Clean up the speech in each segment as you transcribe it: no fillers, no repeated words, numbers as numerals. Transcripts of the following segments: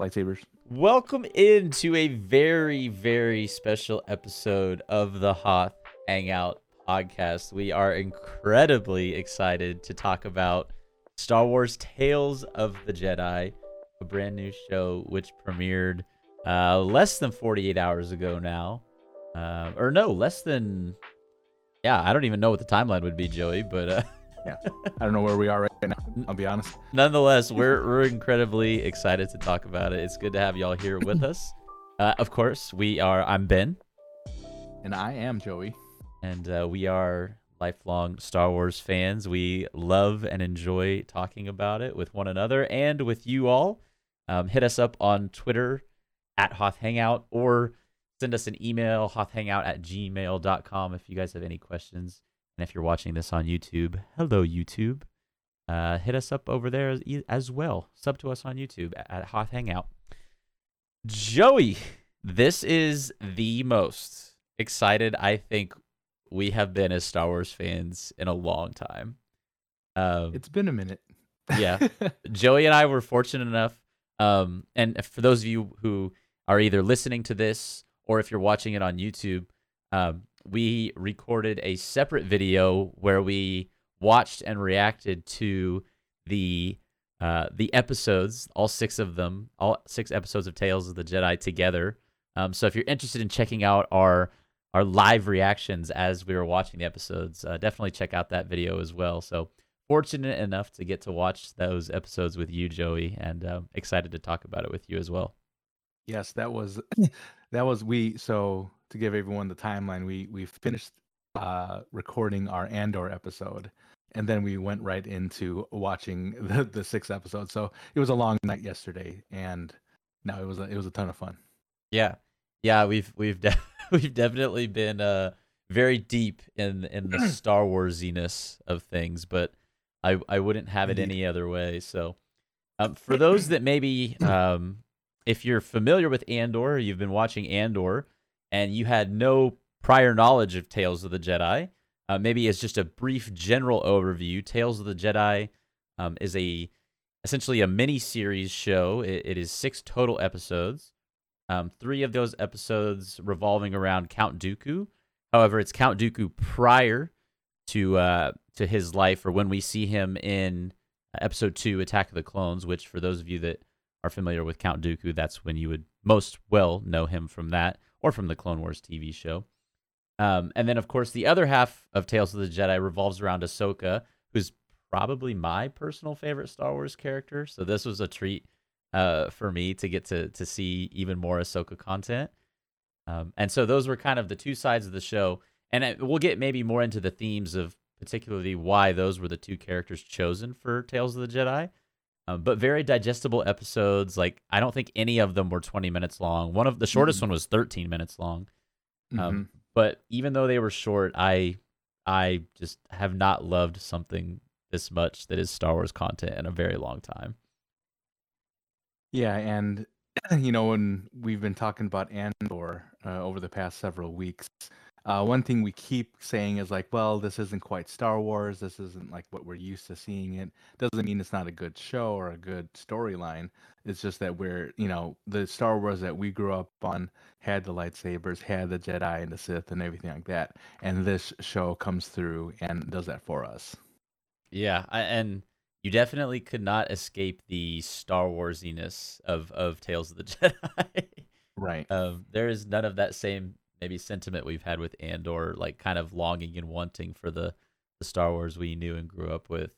lightsabers. Welcome into a very, very special episode of the Hoth Hangout podcast. We are incredibly excited to talk about Star Wars Tales of the Jedi, a brand new show which premiered less than 48 hours ago now. I don't even know what the timeline would be, Joey, but yeah, I don't know where we are right now, I'll be honest. Nonetheless, we're incredibly excited to talk about it. It's good to have y'all here with us. Of course, I'm Ben. And I am Joey. And we are lifelong Star Wars fans. We love and enjoy talking about it with one another and with you all. Hit us up on Twitter at Hoth Hangout, or send us an email, hothangout@gmail.com, if you guys have any questions. And if you're watching this on YouTube, hello, YouTube. Hit us up over there as well. Sub to us on YouTube at Hoth Hangout. Joey, this is the most excited I think we have been as Star Wars fans in a long time. It's been a minute. Yeah. Joey and I were fortunate enough. And for those of you who are either listening to this or if you're watching it on YouTube, we recorded a separate video where we watched and reacted to the episodes, all six episodes of Tales of the Jedi together. So if you're interested in checking out our live reactions as we were watching the episodes, definitely check out that video as well. So fortunate enough to get to watch those episodes with you, Joey, and excited to talk about it with you as well. Yes, so to give everyone the timeline, we finished recording our Andor episode, and then we went right into watching the sixth episode. So it was a long night yesterday, and now it was a ton of fun. Yeah, we've definitely been very deep in the Star Warsiness of things, but I wouldn't have it any other way. So for those that maybe if you're familiar with Andor, you've been watching Andor, and you had no prior knowledge of Tales of the Jedi, maybe as just a brief general overview, Tales of the Jedi is essentially a mini-series show. It is six total episodes. Three of those episodes revolving around Count Dooku. However, it's Count Dooku prior to his life, or when we see him in Episode 2, Attack of the Clones, which for those of you that are familiar with Count Dooku, that's when you would most well know him from that, or from the Clone Wars TV show. And then, of course, the other half of Tales of the Jedi revolves around Ahsoka, who's probably my personal favorite Star Wars character. So this was a treat for me to get to see even more Ahsoka content. And so those were kind of the two sides of the show. And we'll get maybe more into the themes of particularly why those were the two characters chosen for Tales of the Jedi. But very digestible episodes. Like, I don't think any of them were 20 minutes long. One of the shortest one was 13 minutes long. But even though they were short, I just have not loved something this much that is Star Wars content in a very long time. Yeah, and you know, when we've been talking about Andor over the past several weeks, one thing we keep saying is like, well, this isn't quite Star Wars. This isn't like what we're used to seeing. It doesn't mean it's not a good show or a good storyline. It's just that the Star Wars that we grew up on had the lightsabers, had the Jedi and the Sith and everything like that. And this show comes through and does that for us. Yeah. And you definitely could not escape the Star Warsiness of Tales of the Jedi. Right. There is none of that same maybe sentiment we've had with Andor, like kind of longing and wanting for the Star Wars we knew and grew up with.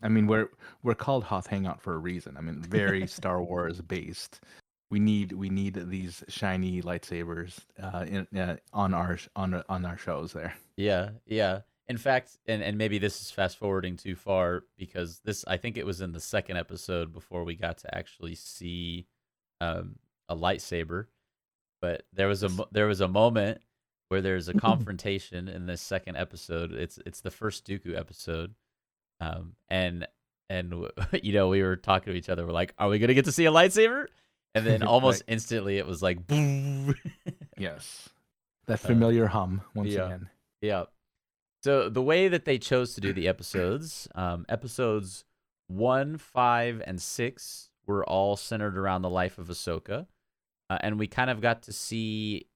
I mean, we're called Hoth Hangout for a reason. I mean, very Star Wars based. We need these shiny lightsabers on our shows there. Yeah. In fact, and maybe this is fast forwarding too far, because this, I think it was in the second episode before we got to actually see a lightsaber. But there was a moment where there's a confrontation in this second episode. It's the first Dooku episode, and you know, we were talking to each other. We're like, "Are we gonna get to see a lightsaber?" And then almost right. Instantly, it was like, "Boom!" Yes, that familiar hum once again. Yeah. So the way that they chose to do the episodes, episodes 1, 5, and 6 were all centered around the life of Ahsoka. And we kind of got to see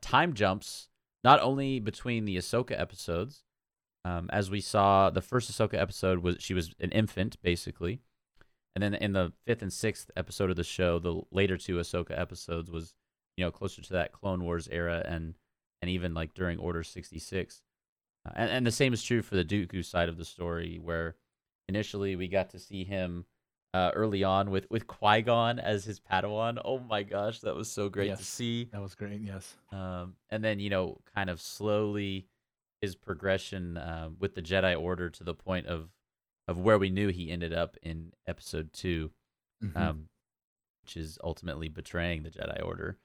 time jumps, not only between the Ahsoka episodes, as we saw the first Ahsoka episode, she was an infant, basically. And then in the 5th and 6th episode of the show, the later 2 Ahsoka episodes was, you know, closer to that Clone Wars era and even like during Order 66. And the same is true for the Dooku side of the story, where initially we got to see him early on with Qui-Gon as his Padawan. Oh my gosh, that was so great to see. That was great, yes. And then, you know, kind of slowly his progression with the Jedi Order to the point of where we knew he ended up in episode 2, which is ultimately betraying the Jedi Order.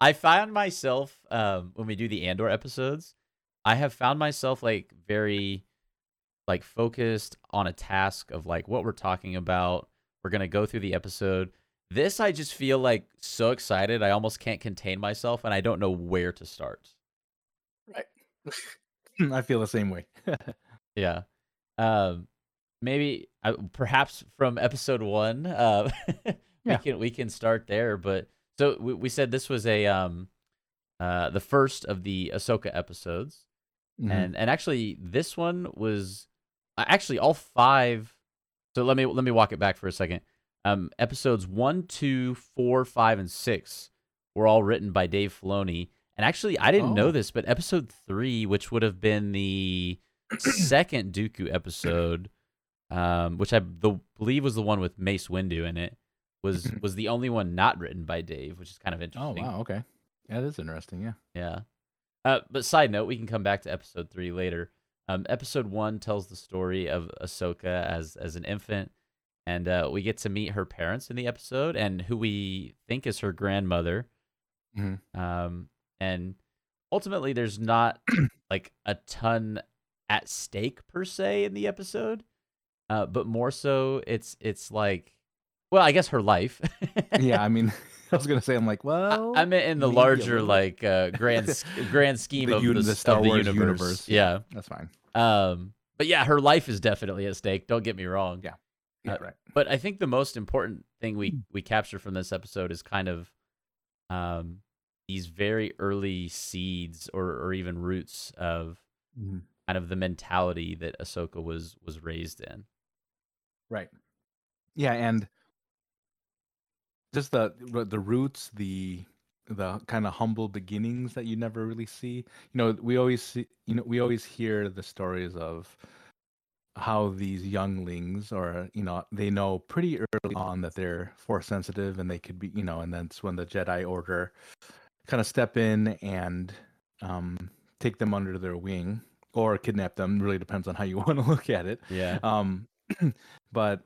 I found myself when we do the Andor episodes, I have found myself like very like focused on a task of like what we're talking about. We're going to go through the episode. This, I just feel like so excited. I almost can't contain myself and I don't know where to start. Right. I feel the same way. Yeah. Maybe perhaps from episode 1, we can start there, but so we said this was a the first of the Ahsoka episodes, and actually this one was actually all 5. So let me walk it back for a second. Episodes 1, 2, 4, 5, and 6 were all written by Dave Filoni, and actually I didn't know this, but episode 3, which would have been the second Dooku episode, which I believe was the one with Mace Windu in it, was the only one not written by Dave, which is kind of interesting. Oh wow, okay, yeah, that is interesting. Yeah. But side note, we can come back to episode 3 later. Episode 1 tells the story of Ahsoka as an infant, and we get to meet her parents in the episode, and who we think is her grandmother. And ultimately, there's not like a ton at stake per se in the episode, but more so it's like. Well, I guess her life. Yeah, I mean, I was gonna say, I'm like, well, I meant in the larger, like, grand scheme of the Star Wars universe. Yeah, that's fine. But yeah, her life is definitely at stake. Don't get me wrong. Yeah, right. But I think the most important thing we capture from this episode is kind of, these very early seeds or even roots of kind of the mentality that Ahsoka was raised in. Right. Yeah, and. Just the roots, the kind of humble beginnings that you never really see. You know, we always hear the stories of how these younglings are, you know, they know pretty early on that they're Force sensitive and they could be, you know, and that's when the Jedi Order kind of step in and take them under their wing or kidnap them. Really depends on how you want to look at it. Yeah. But.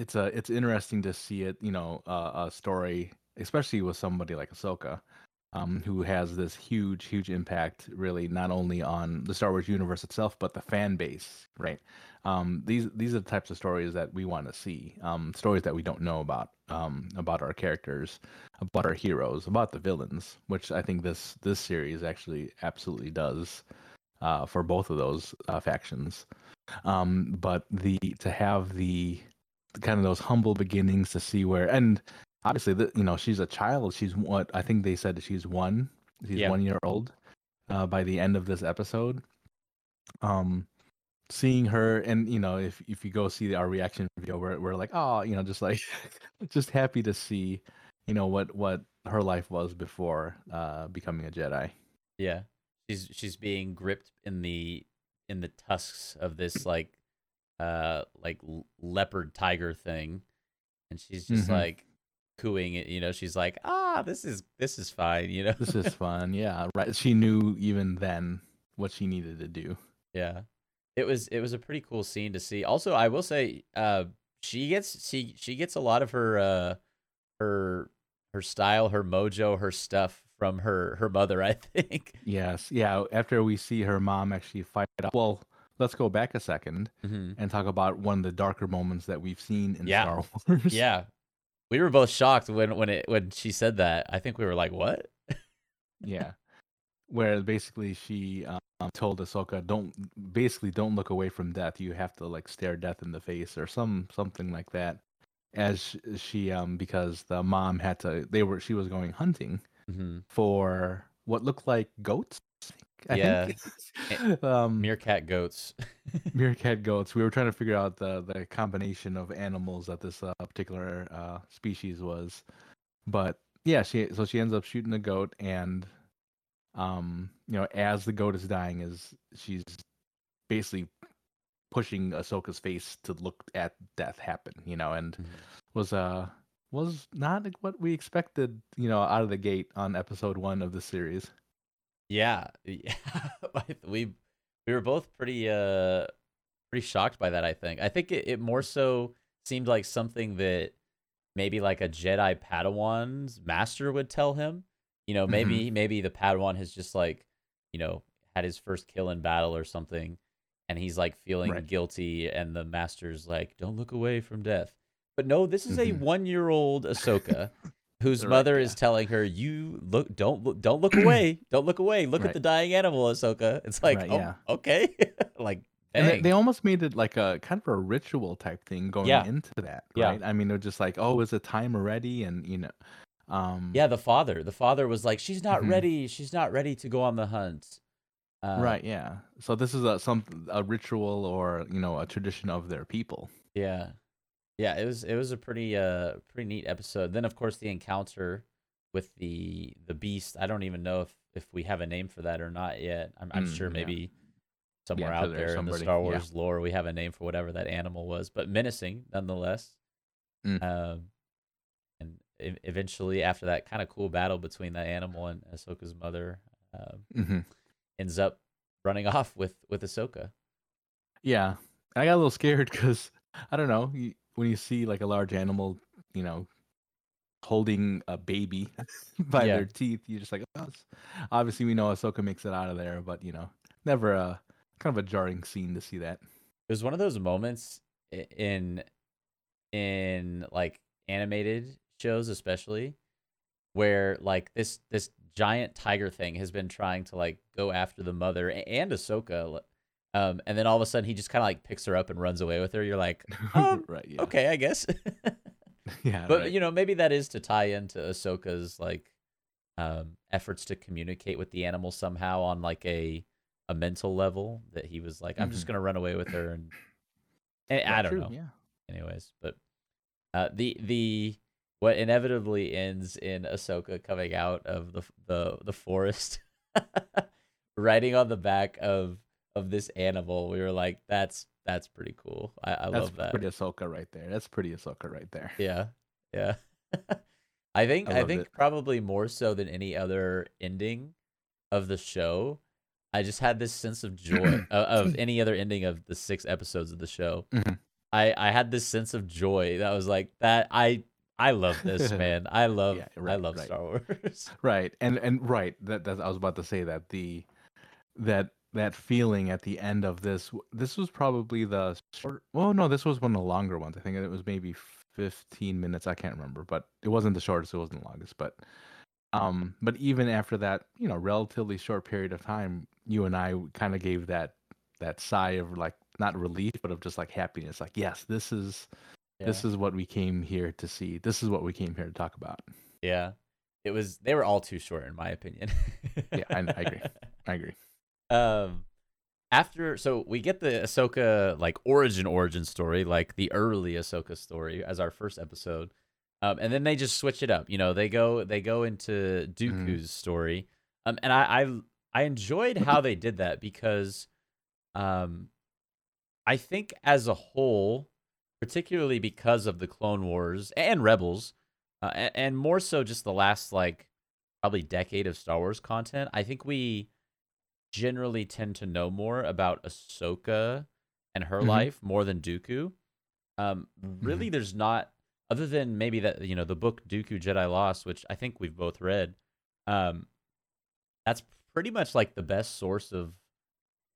It's interesting to see it, you know, a story, especially with somebody like Ahsoka, who has this huge impact, really, not only on the Star Wars universe itself, but the fan base, right? These are the types of stories that we want to see, stories that we don't know about our characters, about our heroes, about the villains, which I think this series actually absolutely does for both of those factions. But to have kind of those humble beginnings to see where, and obviously you know, she's a child. She's what I think they said that she's 1. She's 1 year old by the end of this episode. Seeing her, and you know, if you go see our reaction video, we're like, oh, you know, just happy to see, you know, what her life was before becoming a Jedi. Yeah, she's being gripped in the tusks of this like. Like leopard tiger thing, and she's just like cooing it, you know, she's like, this is fine, you know. This is fun. Yeah, right. She knew even then what she needed to do. Yeah, it was a pretty cool scene to see. Also, I will say she gets a lot of her her style, her mojo, her stuff from her mother, I think. Yes. Yeah, after we see her mom actually fight up, well, let's go back a second and talk about one of the darker moments that we've seen in Star Wars. Yeah, we were both shocked when she said that. I think we were like, "What?" Yeah, where basically she told Ahsoka, don't look away from death. You have to like stare death in the face or something like that. As she because the mom had to, she was going hunting for what looked like goats. I think. Meerkat goats. Meerkat goats. We were trying to figure out the combination of animals that this particular species was, but yeah, she ends up shooting the goat, and you know, as the goat is dying, she's basically pushing Ahsoka's face to look at death happen, you know, and was not what we expected, you know, out of the gate on episode 1 of the series. Yeah. we were both pretty shocked by that. I think it more so seemed like something that maybe like a Jedi Padawan's master would tell him. You know, maybe the Padawan has just like, you know, had his first kill in battle or something, and he's like feeling guilty, and the master's like, "Don't look away from death." But no, this is a 1-year-old Ahsoka. Whose mother is telling her, "You look, don't look away, don't look away, look at the dying animal, Ahsoka." It's like, okay, like, dang. And they almost made it like a kind of a ritual type thing going into that, right? I mean, they're just like, "Oh, is it time already?" And you know, the father was like, "She's not ready, she's not ready to go on the hunt." So this is a ritual, or you know, a tradition of their people. Yeah, it was a pretty neat episode. Then of course the encounter with the beast. I don't even know if we have a name for that or not yet. I'm sure maybe somewhere out there in the Star Wars lore we have a name for whatever that animal was, but menacing nonetheless. And eventually after that kind of cool battle between that animal and Ahsoka's mother, ends up running off with Ahsoka. Yeah, I got a little scared because I don't know. When you see like a large animal, you know, holding a baby by their teeth, you're just like, oh. Obviously we know Ahsoka makes it out of there, but you know, never a kind of a jarring scene to see that. It was one of those moments in like animated shows, especially, where like this giant tiger thing has been trying to like go after the mother and Ahsoka. And then all of a sudden he just kind of like picks her up and runs away with her. You're like, okay, I guess. But you know, maybe that is to tie into Ahsoka's like efforts to communicate with the animal somehow on like a mental level, that he was like, I'm just gonna run away with her, and I don't know. Yeah. Anyways, but the what inevitably ends in Ahsoka coming out of the forest, riding on the back of this animal, we were like, that's pretty cool. I love that. That's pretty Ahsoka right there. Yeah. I think probably more so than any other ending of the show, I just had this sense of joy of any other ending of the 6 episodes of the show. I had this sense of joy that was like, that I love this, man. I love Star Wars. Right. That I was about to say that that feeling at the end of this was probably this was one of the longer ones. I think it was maybe 15 minutes. I can't remember, but it wasn't the shortest. It wasn't the longest, but even after that, you know, relatively short period of time, you and I kind of gave that sigh of like, not relief, but of just like happiness. Like, yes, this is what we came here to see. This is what we came here to talk about. Yeah. They were all too short in my opinion. Yeah, I agree. So we get the Ahsoka like origin story, like the early Ahsoka story as our first episode, and then they just switch it up. You know, they go into Dooku's story, and I enjoyed how they did that because, I think as a whole, particularly because of the Clone Wars and Rebels, and more so just the last like probably decade of Star Wars content, I think we generally tend to know more about Ahsoka and her life more than Dooku. Really, there's not, other than maybe that, you know, the book Dooku Jedi Lost, which I think we've both read. That's pretty much like the best source of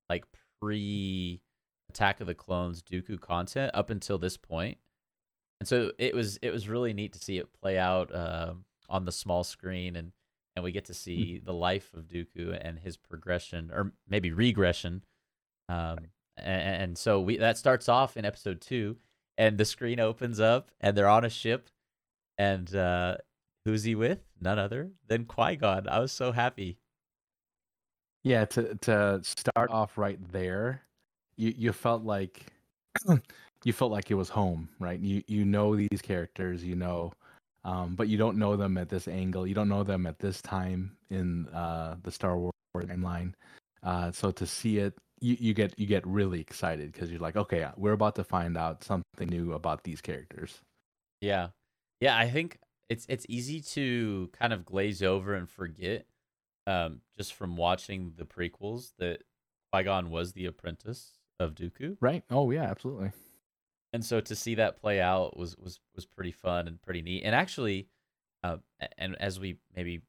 like pre Attack of the Clones Dooku content up until this point. And so it was really neat to see it play out on the small screen, and and we get to see the life of Dooku and his progression, or maybe regression. And so that starts off in episode 2, and the screen opens up, and they're on a ship, and who's he with? None other than Qui-Gon. I was so happy. Yeah, to start off right there, you felt like it was home, right? You know these characters, but you don't know them at this angle. You don't know them at this time in the Star Wars timeline. So to see it, you get really excited because you're like, okay, we're about to find out something new about these characters. Yeah, yeah. I think it's easy to kind of glaze over and forget, just from watching the prequels, that Qui-Gon was the apprentice of Dooku. Right. Oh yeah, absolutely. And so to see that play out was pretty fun and pretty neat. And actually, and as we maybe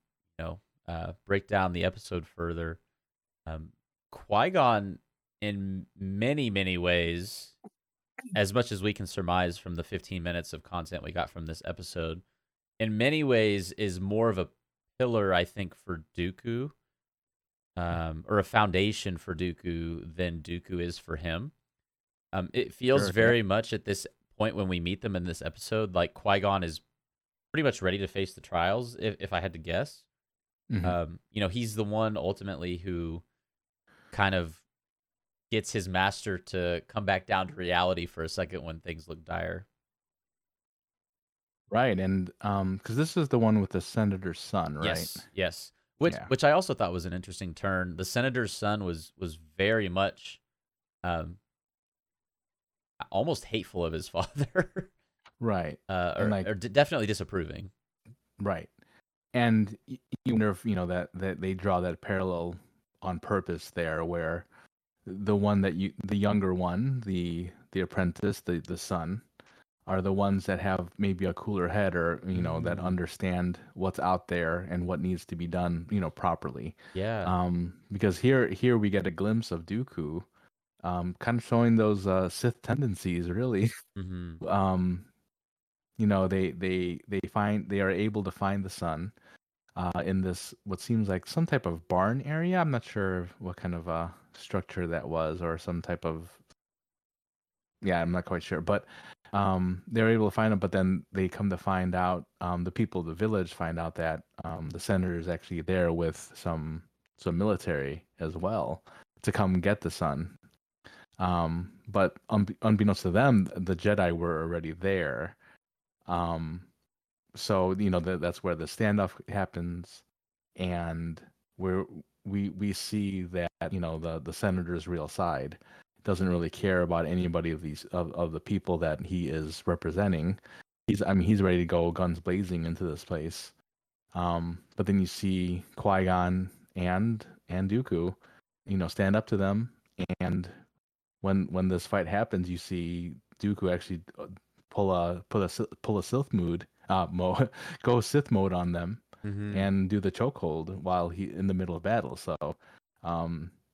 break down the episode further, Qui-Gon in many ways, as much as we can surmise from the 15 minutes of content we got from this episode, in many ways is more of a pillar, I think, for Dooku, or a foundation for Dooku than Dooku is for him. It feels much at this point when we meet them in this episode like Qui-Gon is pretty much ready to face the trials, if I had to guess. Mm-hmm. He's the one ultimately who kind of gets his master to come back down to reality for a second when things look dire. Right, and because this is the one with the senator's son, right? Yes. Which I also thought was an interesting turn. The senator's son was very much... almost hateful of his father, right? Or definitely disapproving, right? And you wonder if that they draw that parallel on purpose there, where the one that the younger one, the apprentice, the son, are the ones that have maybe a cooler head, or mm-hmm. that understand what's out there and what needs to be done, properly. Yeah. Because here we get a glimpse of Dooku. Kind of showing those Sith tendencies, really. Mm-hmm. They are able to find the sun in this what seems like some type of barn area. I'm not sure what kind of structure that was, or some type of I'm not quite sure. But they're able to find them. But then they come to find out, the people of the village find out that the senator is actually there with some military as well to come get the sun. But unbeknownst to them, the Jedi were already there. That's where the standoff happens, and where we see that the senator's real side doesn't really care about anybody of these of the people that he is representing. He's ready to go guns blazing into this place. But then you see Qui-Gon and Dooku, stand up to them. And When this fight happens, you see Dooku actually pull a Sith mode, go Sith mode on them, mm-hmm. and do the chokehold while he in the middle of battle. So,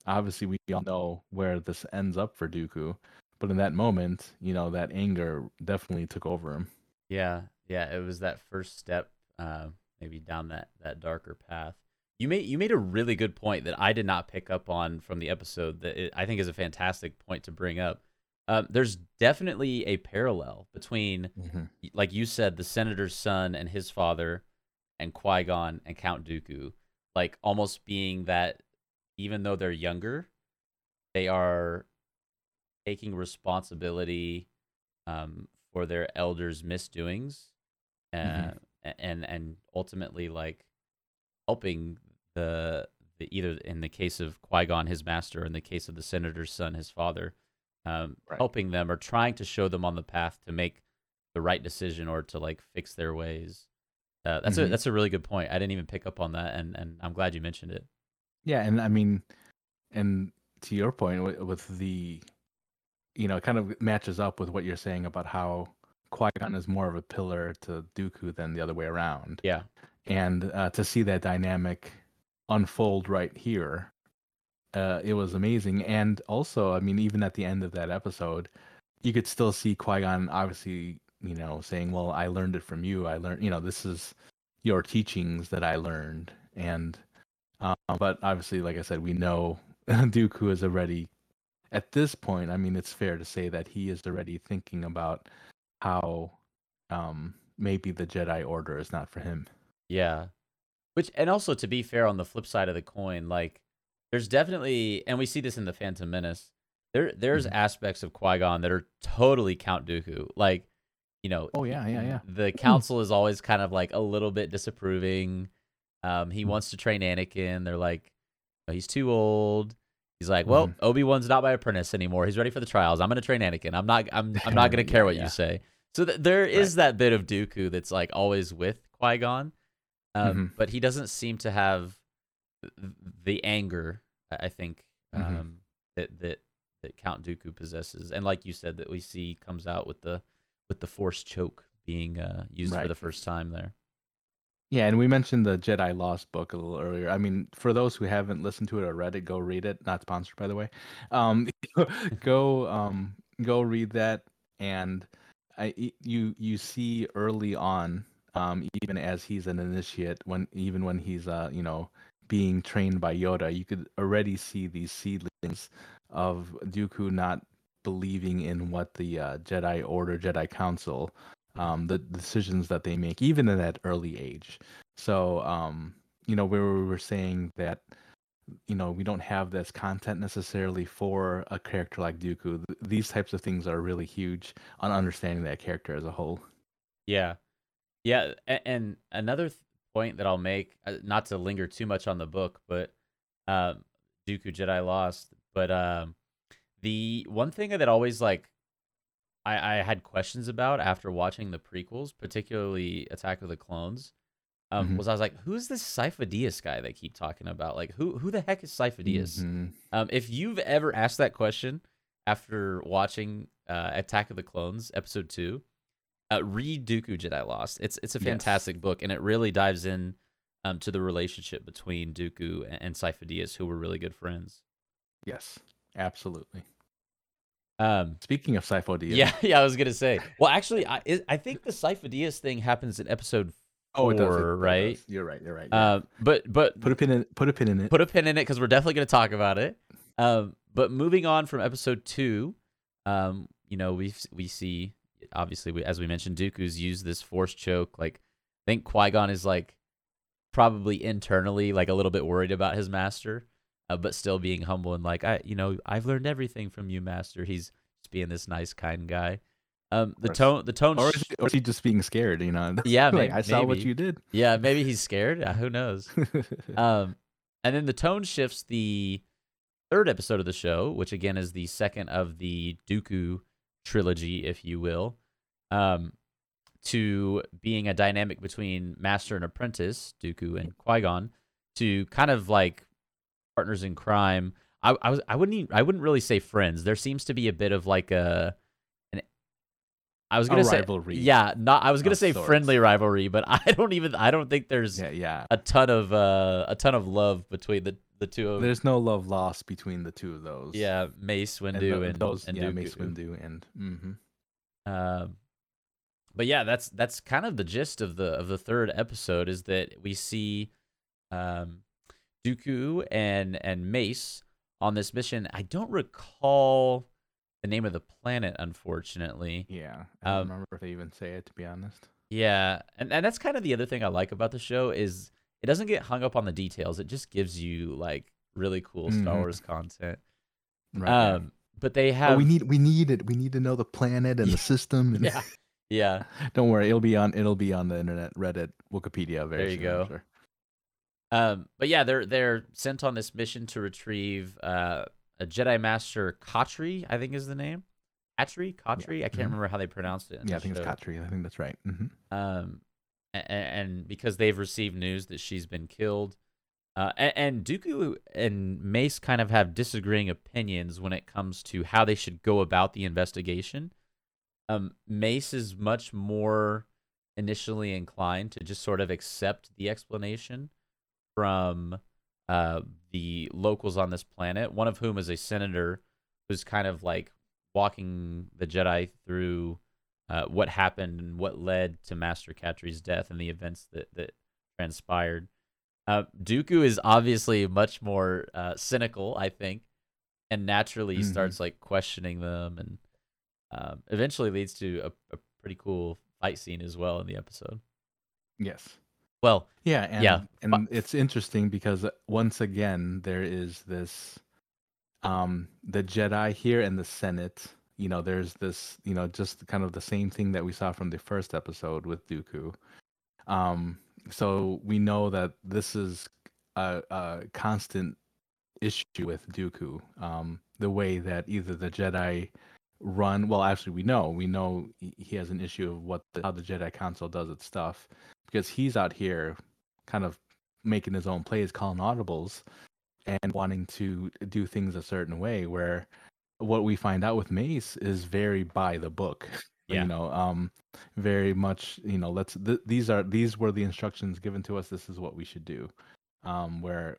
obviously we all know where this ends up for Dooku, but in that moment, that anger definitely took over him. Yeah, it was that first step, maybe down that darker path. You made a really good point that I did not pick up on from the episode that I think is a fantastic point to bring up. There's definitely a parallel between, mm-hmm. like you said, the senator's son and his father, and Qui-Gon and Count Dooku, like almost being that even though they're younger, they are taking responsibility for their elders' misdoings, mm-hmm. and ultimately like helping the either in the case of Qui-Gon, his master, or in the case of the senator's son, his father, helping them or trying to show them on the path to make the right decision or to like fix their ways. That's mm-hmm. that's a really good point. I didn't even pick up on that, and I'm glad you mentioned it. Yeah, and I mean, and to your point with the, it kind of matches up with what you're saying about how Qui-Gon is more of a pillar to Dooku than the other way around. Yeah. And to see that dynamic unfold right here, it was amazing. And also, I mean, even at the end of that episode, you could still see Qui-Gon obviously, saying, well, I learned it from you. I learned, this is your teachings that I learned. And but obviously, like I said, we know Dooku is already at this point. I mean, it's fair to say that he is already thinking about how maybe the Jedi Order is not for him. Yeah. Which, and also to be fair, on the flip side of the coin, like there's definitely, and we see this in the Phantom Menace, there's aspects of Qui-Gon that are totally Count Dooku. Like, you know, the council is always kind of like a little bit disapproving. He wants to train Anakin. They're like, oh, he's too old. He's like, well, Obi-Wan's not my apprentice anymore. He's ready for the trials. I'm going to train Anakin. I'm not going to care what you say. So there is that bit of Dooku that's like always with Qui-Gon. But he doesn't seem to have the anger, I think, that Count Dooku possesses, and like you said, that we see comes out with the Force choke being used for the first time there. Yeah, and we mentioned the Jedi Lost book a little earlier. I mean, for those who haven't listened to it or read it, go read it. Not sponsored, by the way. Go read that, and you see early on. Even as he's an initiate, when he's being trained by Yoda, you could already see these seedlings of Dooku not believing in what the Jedi Order, Jedi Council, the decisions that they make, even in that early age. So where we were saying that we don't have this content necessarily for a character like Dooku. These types of things are really huge on understanding that character as a whole. Yeah. Yeah, and another point that I'll make, not to linger too much on the book, but Dooku Jedi Lost, but the one thing that always, like, I had questions about after watching the prequels, particularly Attack of the Clones, was I was like, who's this Sifo-Dyas guy they keep talking about? Like, who the heck is Sifo-Dyas? If you've ever asked that question after watching Attack of the Clones, Episode 2, read Dooku Jedi Lost. It's a fantastic book, and it really dives in to the relationship between Dooku and Sifo-Dyas, who were really good friends. Yes, absolutely. Speaking of Sifo-Dyas, I was gonna say. Well, actually, I think the Sifo-Dyas thing happens in Episode 4, it does, right? It does. You're right. Yeah. But put a pin in it. Put a pin in it because we're definitely gonna talk about it. But moving on from Episode 2, we see. Obviously, as we mentioned, Dooku's used this Force choke. Like, I think Qui-Gon is like probably internally like a little bit worried about his master, but still being humble and like, I've learned everything from you, master. He's just being this nice, kind guy. The tone, or is he just being scared? Yeah, like, I saw what you did. Yeah, maybe he's scared. Who knows? And then the tone shifts. The third episode of the show, which again is the second of the Dooku trilogy, if you will, to being a dynamic between master and apprentice, Dooku and Qui-Gon, to kind of like partners in crime. I wouldn't really say friends. There seems to be a bit of like a rivalry. Yeah, I was gonna say friendly rivalry, but I don't think there's a ton of love between the two of them. There's no love lost between the two of those. Yeah, Mace Windu and Mace Windu and but yeah, that's kind of the gist of the third episode, is that we see Dooku and Mace on this mission. I don't recall the name of the planet, unfortunately. Yeah, I don't remember if they even say it, to be honest. Yeah, and that's kind of the other thing I like about the show is it doesn't get hung up on the details. It just gives you like really cool Star Wars content. Right. But they have. Oh, we need it. We need to know the planet and the system. And... Yeah. Yeah. Don't worry. It'll be on the internet, Reddit, Wikipedia. There you go. Sure. But yeah, they're sent on this mission to retrieve a Jedi Master, Katri, I think is the name. Katri. Yeah. I can't remember how they pronounced it. Yeah, I think it's Katri. I think that's right. And because they've received news that she's been killed, and Dooku and Mace kind of have disagreeing opinions when it comes to how they should go about the investigation. Mace is much more initially inclined to just sort of accept the explanation from the locals on this planet, one of whom is a senator who's kind of like walking the Jedi through what happened and what led to Master Katri's death and the events that transpired. Dooku is obviously much more cynical, I think, and naturally starts like questioning them, and eventually leads to a pretty cool fight scene as well in the episode. Yes. Well, yeah, and, yeah, and it's interesting because once again there is this, the Jedi here and the Senate. You know, there's this, you know, just kind of the same thing that we saw from the first episode with Dooku. So we know that this is a constant issue with Dooku. The way that either the Jedi run, well, actually we know he has an issue of how the Jedi Council does its stuff, because he's out here kind of making his own plays, calling audibles, and wanting to do things a certain way, where what we find out with Mace is very by the book. Yeah. You know, very much, you know, these were the instructions given to us, this is what we should do. Where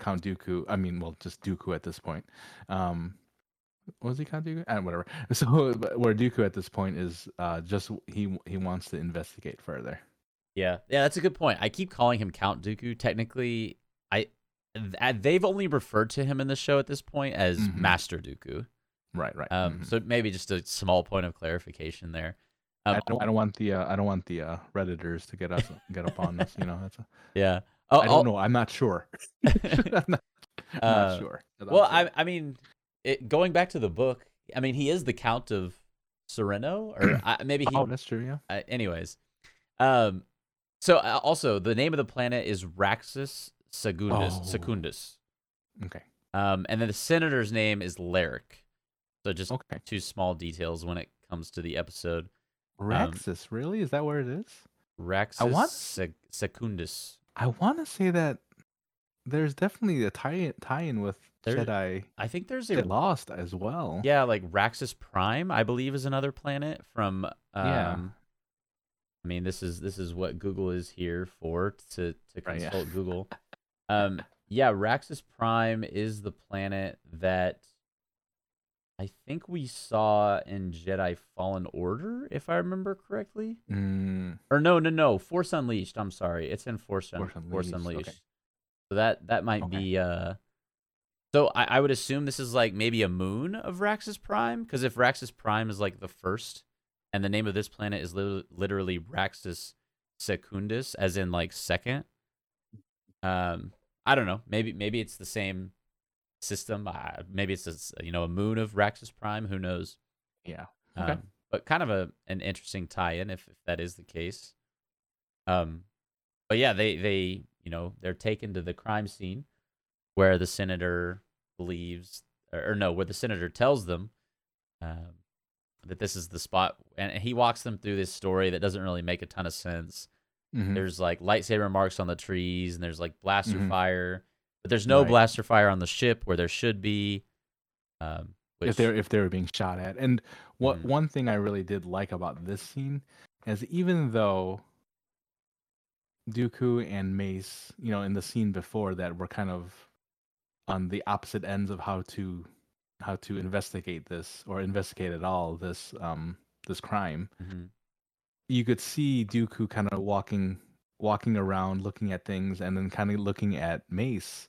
Count Dooku, I mean, well, just Dooku at this point. Was he Count Dooku? Whatever. So where Dooku at this point is just he wants to investigate further. Yeah. Yeah, that's a good point. I keep calling him Count Dooku. Technically, they've only referred to him in the show at this point as Master Dooku. Right. So maybe just a small point of clarification there. I don't want the Redditors to get up on this. You know, that's yeah. Oh, I don't know. I'm not sure. I'm not sure. Well, sure. I mean, going back to the book, I mean, he is the Count of Sereno, or maybe he. Oh, that's true. Yeah. Anyways, so also the name of the planet is Raxus Secundus. Okay. And then the senator's name is Larrick. So just two small details when it comes to the episode. Raxus, really? Is that where it is? Raxus Secundus. I want to say that there's definitely a tie-in with Jedi. I think there's a Lost as well. Yeah, like Raxus Prime, I believe, is another planet from. Yeah. I mean, this is what Google is here for, to consult Google. Yeah, Raxus Prime is the planet that I think we saw in Jedi Fallen Order, if I remember correctly. Or no, Force Unleashed. I'm sorry, it's in Force Unleashed. Okay. So that might be. So I would assume this is like maybe a moon of Raxus Prime, because if Raxus Prime is like the first, and the name of this planet is literally Raxus Secundus, as in like second. I don't know. Maybe it's the same system. Maybe it's a moon of Raxus Prime. Who knows? Yeah. But kind of an interesting tie-in if that is the case. But yeah, they they're taken to the crime scene, where the senator where the senator tells them that this is the spot, and he walks them through this story that doesn't really make a ton of sense. There's like lightsaber marks on the trees, and there's like blaster fire. But there's no blaster fire on the ship where there should be. Which... If they were being shot at. And one thing I really did like about this scene is, even though Dooku and Mace, in the scene before that, were kind of on the opposite ends of how to investigate this, or investigate at all this crime, you could see Dooku kind of walking around, looking at things, and then kind of looking at Mace.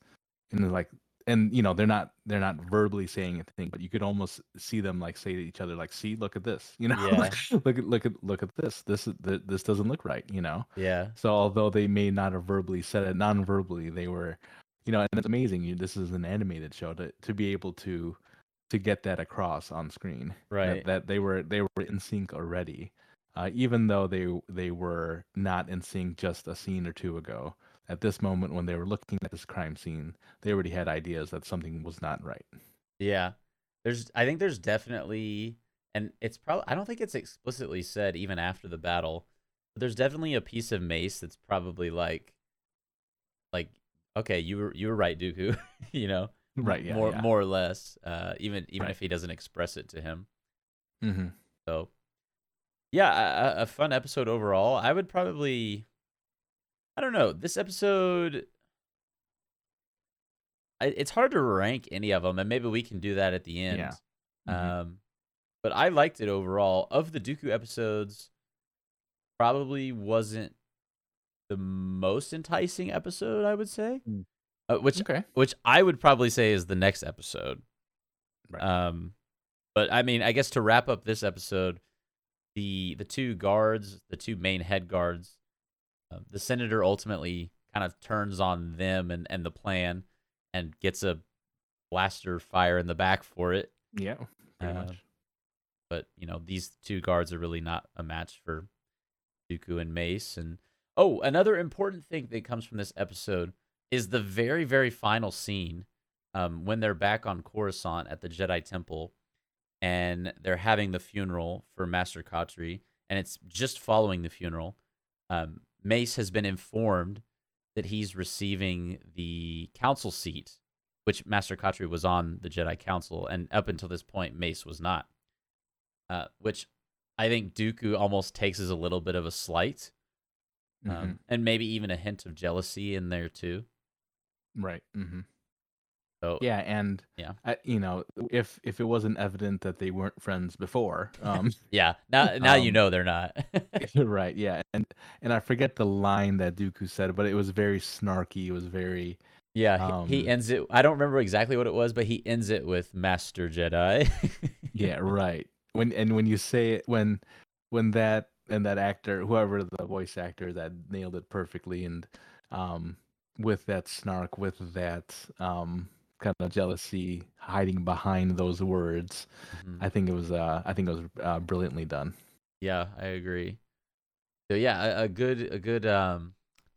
And like, and they're not verbally saying anything, but you could almost see them like say to each other, like, "See, look at this," like, look at this. This doesn't look right, Yeah. So although they may not have verbally said it, non-verbally they were, and it's amazing. This is an animated show to be able to get that across on screen, right? That they were in sync already, even though they were not in sync just a scene or two ago. At this moment, when they were looking at this crime scene, they already had ideas that something was not right. Yeah. I think there's definitely, and it's probably, I don't think it's explicitly said even after the battle, but there's definitely a piece of Mace that's probably like, okay, you were right, Dooku, Right. Yeah, more or less, even if he doesn't express it to him. So yeah, a fun episode overall. I would probably, I don't know, this episode, it's hard to rank any of them, and maybe we can do that at the end. Yeah. But I liked it overall. Of the Dooku episodes, probably wasn't the most enticing episode, I would say. Which I would probably say is the next episode. Right. But I mean, I guess to wrap up this episode, the two guards, the two main head guards, the senator ultimately kind of turns on them and the plan, and gets a blaster fire in the back for it. Yeah, pretty much. But you know, these two guards are really not a match for Dooku and Mace. And oh, another important thing that comes from this episode is the very, very final scene when they're back on Coruscant at the Jedi Temple, and they're having the funeral for Master Katri, and it's just following the funeral. Mace has been informed that he's receiving the council seat, which Master Katri was on the Jedi Council, and up until this point, Mace was not. Which I think Dooku almost takes as a little bit of a slight, and maybe even a hint of jealousy in there too. Right. Mm-hmm. So yeah, and yeah, I, you know, if it wasn't evident that they weren't friends before, yeah, now you know they're not. Right. Yeah, and I forget the line that Dooku said, but it was very snarky. It was very. Yeah, he ends it. I don't remember exactly what it was, but he ends it with "Master Jedi." Yeah. Right. When you say it, when that and that actor, whoever the voice actor that nailed it perfectly, and with that snark, with that kind of jealousy hiding behind those words, I think it was brilliantly done. Yeah, I agree. So yeah, a good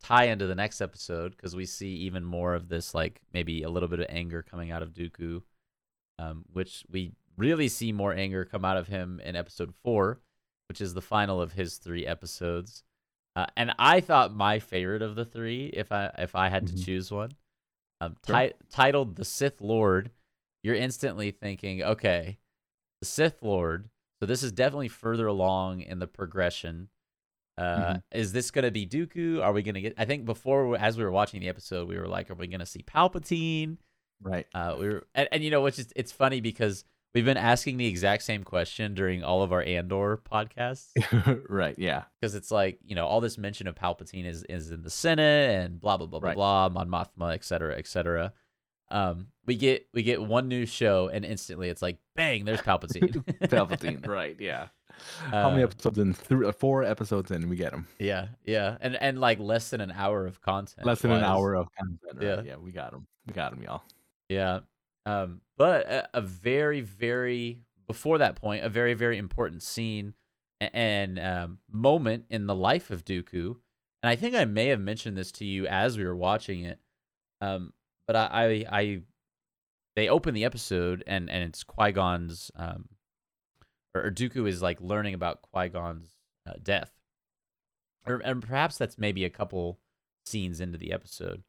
tie into the next episode, because we see even more of this, like maybe a little bit of anger coming out of Dooku, which we really see more anger come out of him in episode 4, which is the final of his 3 episodes. And I thought my favorite of the 3, if I had to choose one, sure, titled The Sith Lord, you're instantly thinking, okay, the Sith Lord. So this is definitely further along in the progression. Is this going to be Dooku? Are we going to get, I think before, as we were watching the episode, we were like, are we going to see Palpatine? Right. And you know, which is, it's funny because we've been asking the exact same question during all of our Andor podcasts. Right, yeah. Because it's like, you know, all this mention of Palpatine is in the Senate and blah, blah, blah, blah, blah, Mon Mothma, et cetera, et cetera. We get one new show and instantly it's like, bang, there's Palpatine. Palpatine, right, yeah. How many episodes in? 4 episodes in, we get him. Yeah, yeah. And like less than an hour of content. Less than an hour of content, right? Yeah, we got him. We got him, y'all. Yeah. But a very, very, before that point, a very, very important scene and moment in the life of Dooku. And I think I may have mentioned this to you as we were watching it. But they open the episode and it's Qui-Gon's, or Dooku is like learning about Qui-Gon's death. And perhaps that's maybe a couple scenes into the episode.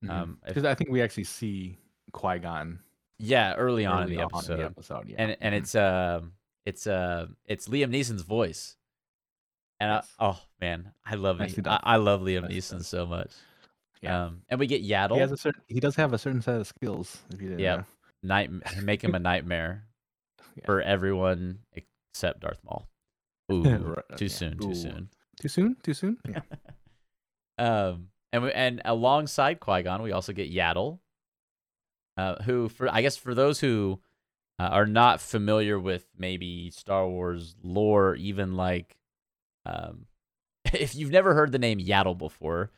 Because I think we actually see Qui-Gon. Yeah, early on in the episode, yeah. And it's Liam Neeson's voice, and oh man, I love Liam Neeson so much. Yeah. And we get Yaddle. He does have a certain set of skills. If you didn't know. Make him a nightmare for everyone except Darth Maul. Ooh, too soon. Yeah. And alongside Qui-Gon, we also get Yaddle. Who, for those who are not familiar with maybe Star Wars lore, even like if you've never heard the name Yaddle before,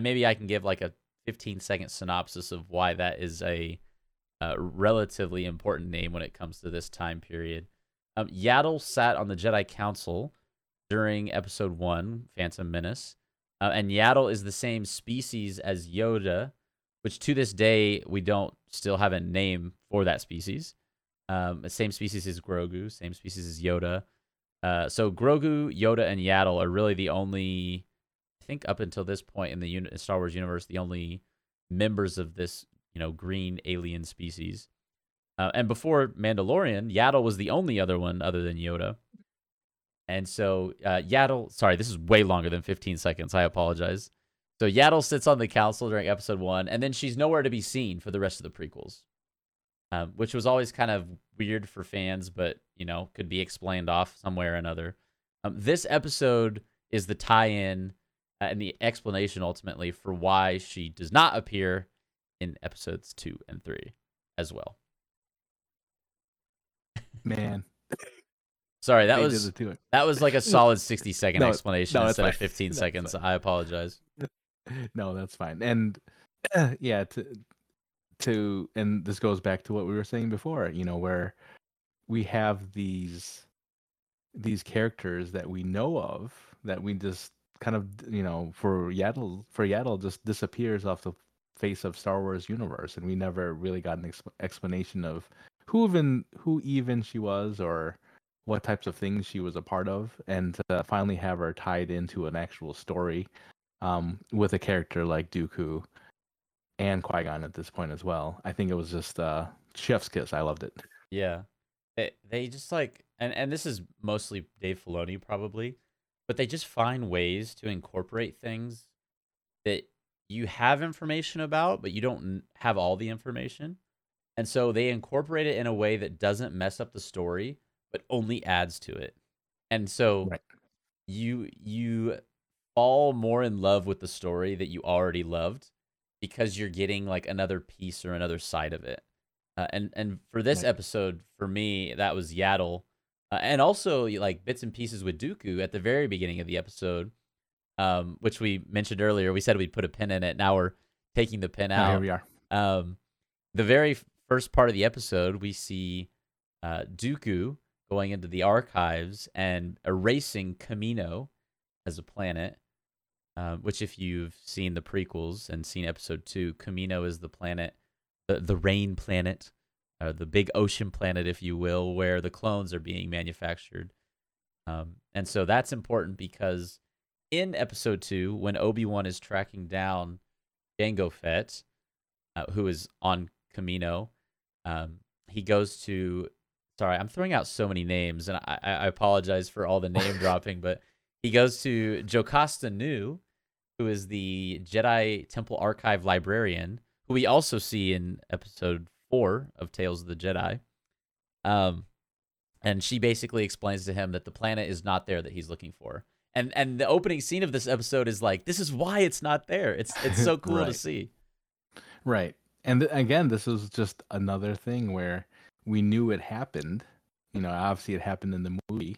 maybe I can give like a 15-second synopsis of why that is a relatively important name when it comes to this time period. Yaddle sat on the Jedi Council during Episode 1, Phantom Menace, and Yaddle is the same species as Yoda, which to this day, we don't still have a name for that species. The same species as Grogu, same species as Yoda. So Grogu, Yoda, and Yaddle are really the only, I think up until this point in the Star Wars universe, the only members of this, you know, green alien species. And before Mandalorian, Yaddle was the only other one other than Yoda. And so Yaddle, sorry, this is way longer than 15 seconds. I apologize. So Yaddle sits on the council during episode 1, and then she's nowhere to be seen for the rest of the prequels, which was always kind of weird for fans, but, you know, could be explained off some way or another. This episode is the tie-in and the explanation ultimately for why she does not appear in episodes 2 and 3 as well. Man. Sorry, that was like a solid 60-second explanation instead of 15 seconds. I apologize. No, that's fine. And yeah, and this goes back to what we were saying before, you know, where we have these characters that we know of that we just kind of, you know, for Yaddle just disappears off the face of Star Wars universe, and we never really got an explanation of who even she was or what types of things she was a part of, and to finally have her tied into an actual story with a character like Dooku and Qui-Gon at this point as well. I think it was just chef's kiss. I loved it. Yeah. They just like, and this is mostly Dave Filoni probably, but they just find ways to incorporate things that you have information about, but you don't have all the information. And so they incorporate it in a way that doesn't mess up the story, but only adds to it. And so you fall more in love with the story that you already loved because you're getting like another piece or another side of it. And for this episode, for me, that was Yaddle. And also like bits and pieces with Dooku at the very beginning of the episode, which we mentioned earlier. We said we'd put a pin in it. Now we're taking the pin out. Here we are. The very first part of the episode, we see Dooku going into the archives and erasing Kamino as a planet, which if you've seen the prequels and seen episode 2, Kamino is the planet, the rain planet, the big ocean planet, if you will, where the clones are being manufactured. And so that's important because in episode 2, when Obi-Wan is tracking down Jango Fett, who is on Kamino, he goes to... Sorry, I'm throwing out so many names, and I apologize for all the name dropping, but he goes to Jocasta Nu, who is the Jedi Temple Archive librarian, who we also see in episode 4 of Tales of the Jedi. And she basically explains to him that the planet is not there that he's looking for. And the opening scene of this episode is like, this is why it's not there. It's so cool to see. Right. And again, this is just another thing where we knew it happened, you know, obviously it happened in the movie,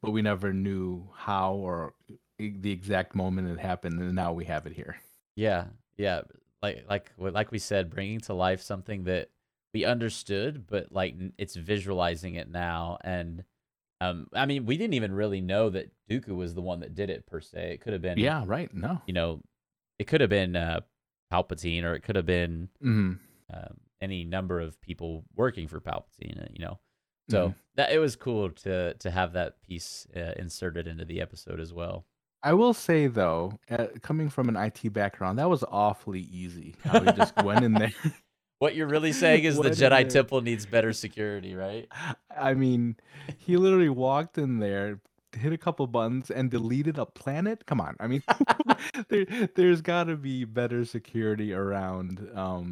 but we never knew how or the exact moment it happened, and now we have it here. Yeah, yeah. Like we said, bringing to life something that we understood, but like it's visualizing it now. And I mean, we didn't even really know that Dooku was the one that did it per se. It could have been... Yeah, right, no. You know, it could have been Palpatine, or it could have been... any number of people working for Palpatine, you know, so that it was cool to have that piece inserted into the episode as well. I will say though, coming from an IT background, that was awfully easy. How he just went in there. What you're really saying is the Jedi Temple needs better security, right? I mean, he literally walked in there, hit a couple buttons, and deleted a planet. Come on, I mean, there's got to be better security around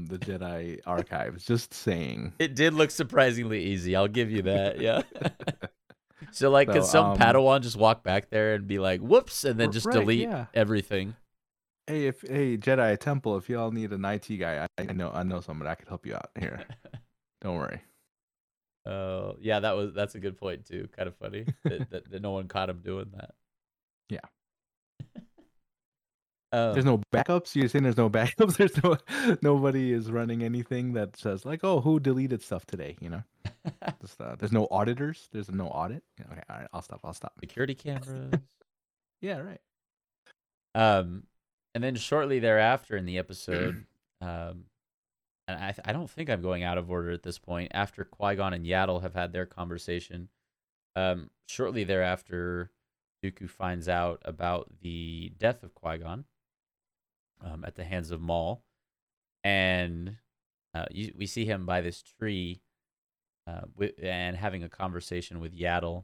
the Jedi archives. Just saying. It did look surprisingly easy. I'll give you that. Yeah. So, like, could some Padawan just walk back there and be like, "Whoops," and then just delete everything? Hey, Jedi Temple, if y'all need an IT guy, I know somebody. I could help you out here. Don't worry. Oh, yeah, that's a good point too. Kind of funny that no one caught him doing that. Yeah. There's no backups. You're saying there's no backups. There's nobody is running anything that says like, oh, who deleted stuff today? You know, just, there's no auditors. There's no audit. Okay, all right, I'll stop. Security cameras. Yeah, right. And then shortly thereafter in the episode, and I don't think I'm going out of order at this point. After Qui-Gon and Yaddle have had their conversation, shortly thereafter, Dooku finds out about the death of Qui-Gon at the hands of Maul. And we see him by this tree and having a conversation with Yaddle.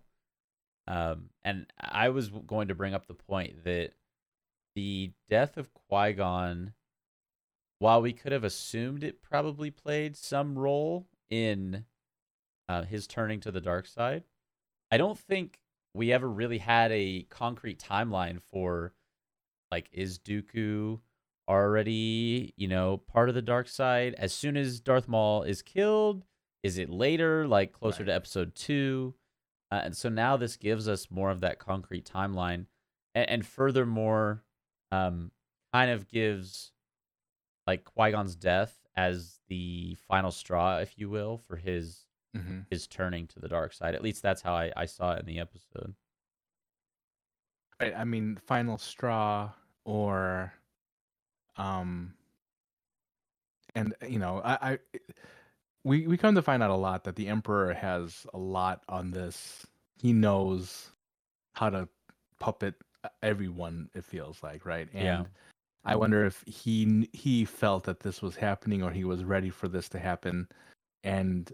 And I was going to bring up the point that the death of Qui-Gon... While we could have assumed it probably played some role in his turning to the dark side, I don't think we ever really had a concrete timeline for Like, is Dooku already, you know, part of the dark side? As soon as Darth Maul is killed, is it later, like closer to episode 2? And so now this gives us more of that concrete timeline. And furthermore, kind of gives like Qui-Gon's death as the final straw, if you will, for his turning to the dark side. At least that's how I saw it in the episode. I mean, final straw, or and you know, we come to find out a lot that the Emperor has a lot on this. He knows how to puppet everyone, it feels like, right? And I wonder if he felt that this was happening, or he was ready for this to happen. And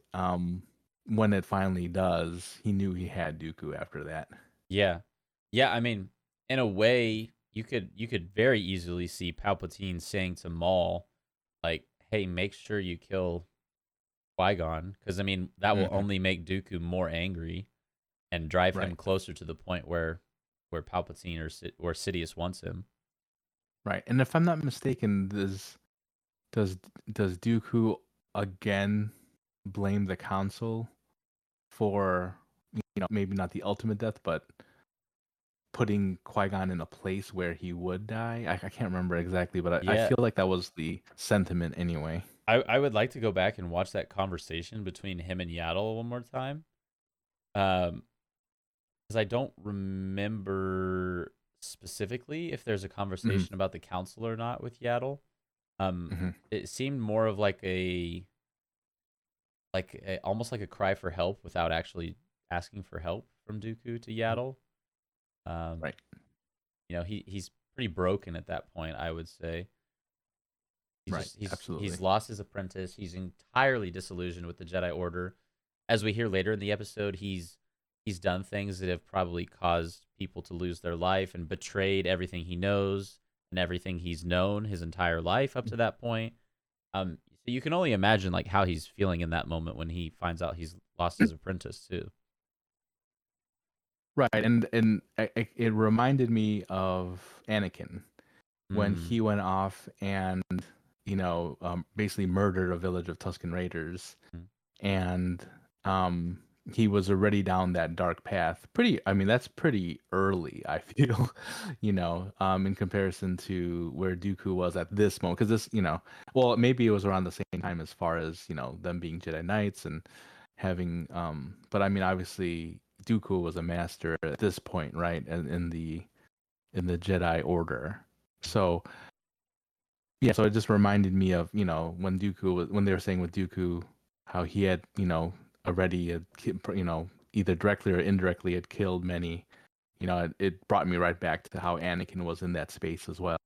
when it finally does, he knew he had Dooku after that. Yeah, I mean, in a way, you could very easily see Palpatine saying to Maul, like, hey, make sure you kill Qui-Gon, because, I mean, that will only make Dooku more angry and drive him closer to the point where Palpatine or Sidious wants him. Right, and if I'm not mistaken, does Dooku again blame the Council for, you know, maybe not the ultimate death, but putting Qui-Gon in a place where he would die? I can't remember exactly, but I feel like that was the sentiment anyway. I would like to go back and watch that conversation between him and Yaddle one more time. Because I don't remember specifically if there's a conversation about the Council or not with Yaddle. It seemed more of like a almost like a cry for help without actually asking for help from Dooku to Yaddle. Right. You know, he's pretty broken at that point, I would say. He's lost his apprentice. He's entirely disillusioned with the Jedi Order. As we hear later in the episode, he's done things that have probably caused people to lose their life and betrayed everything he knows and everything he's known his entire life up to that point. So you can only imagine like how he's feeling in that moment when he finds out he's lost his apprentice too. Right, and it reminded me of Anakin when he went off and, you know, basically murdered a village of Tusken Raiders, and he was already down that dark path. That's pretty early, I feel, you know, in comparison to where Dooku was at this moment. Because this, you know, well, maybe it was around the same time as far as, you know, them being Jedi Knights and having, but I mean, obviously, Dooku was a master at this point, right? And in the Jedi Order. So yeah, so it just reminded me of, you know, when they were saying with Dooku how he had, you know, already had, you know, either directly or indirectly had killed many. You know, it brought me right back to how Anakin was in that space as well.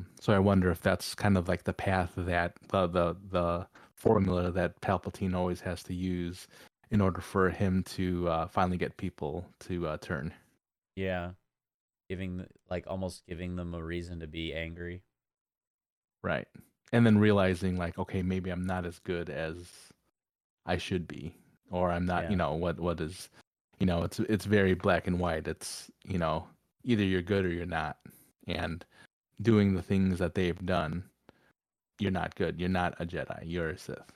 So I wonder if that's kind of like the path that the formula that Palpatine always has to use in order for him to finally get people to turn. Yeah, almost giving them a reason to be angry. Right, and then realizing like, okay, maybe I'm not as good as I should be, or I'm not. Yeah. You know, what is, you know, it's very black and white. It's, you know, either you're good or you're not. And doing the things that they've done, you're not good. You're not a Jedi. You're a Sith.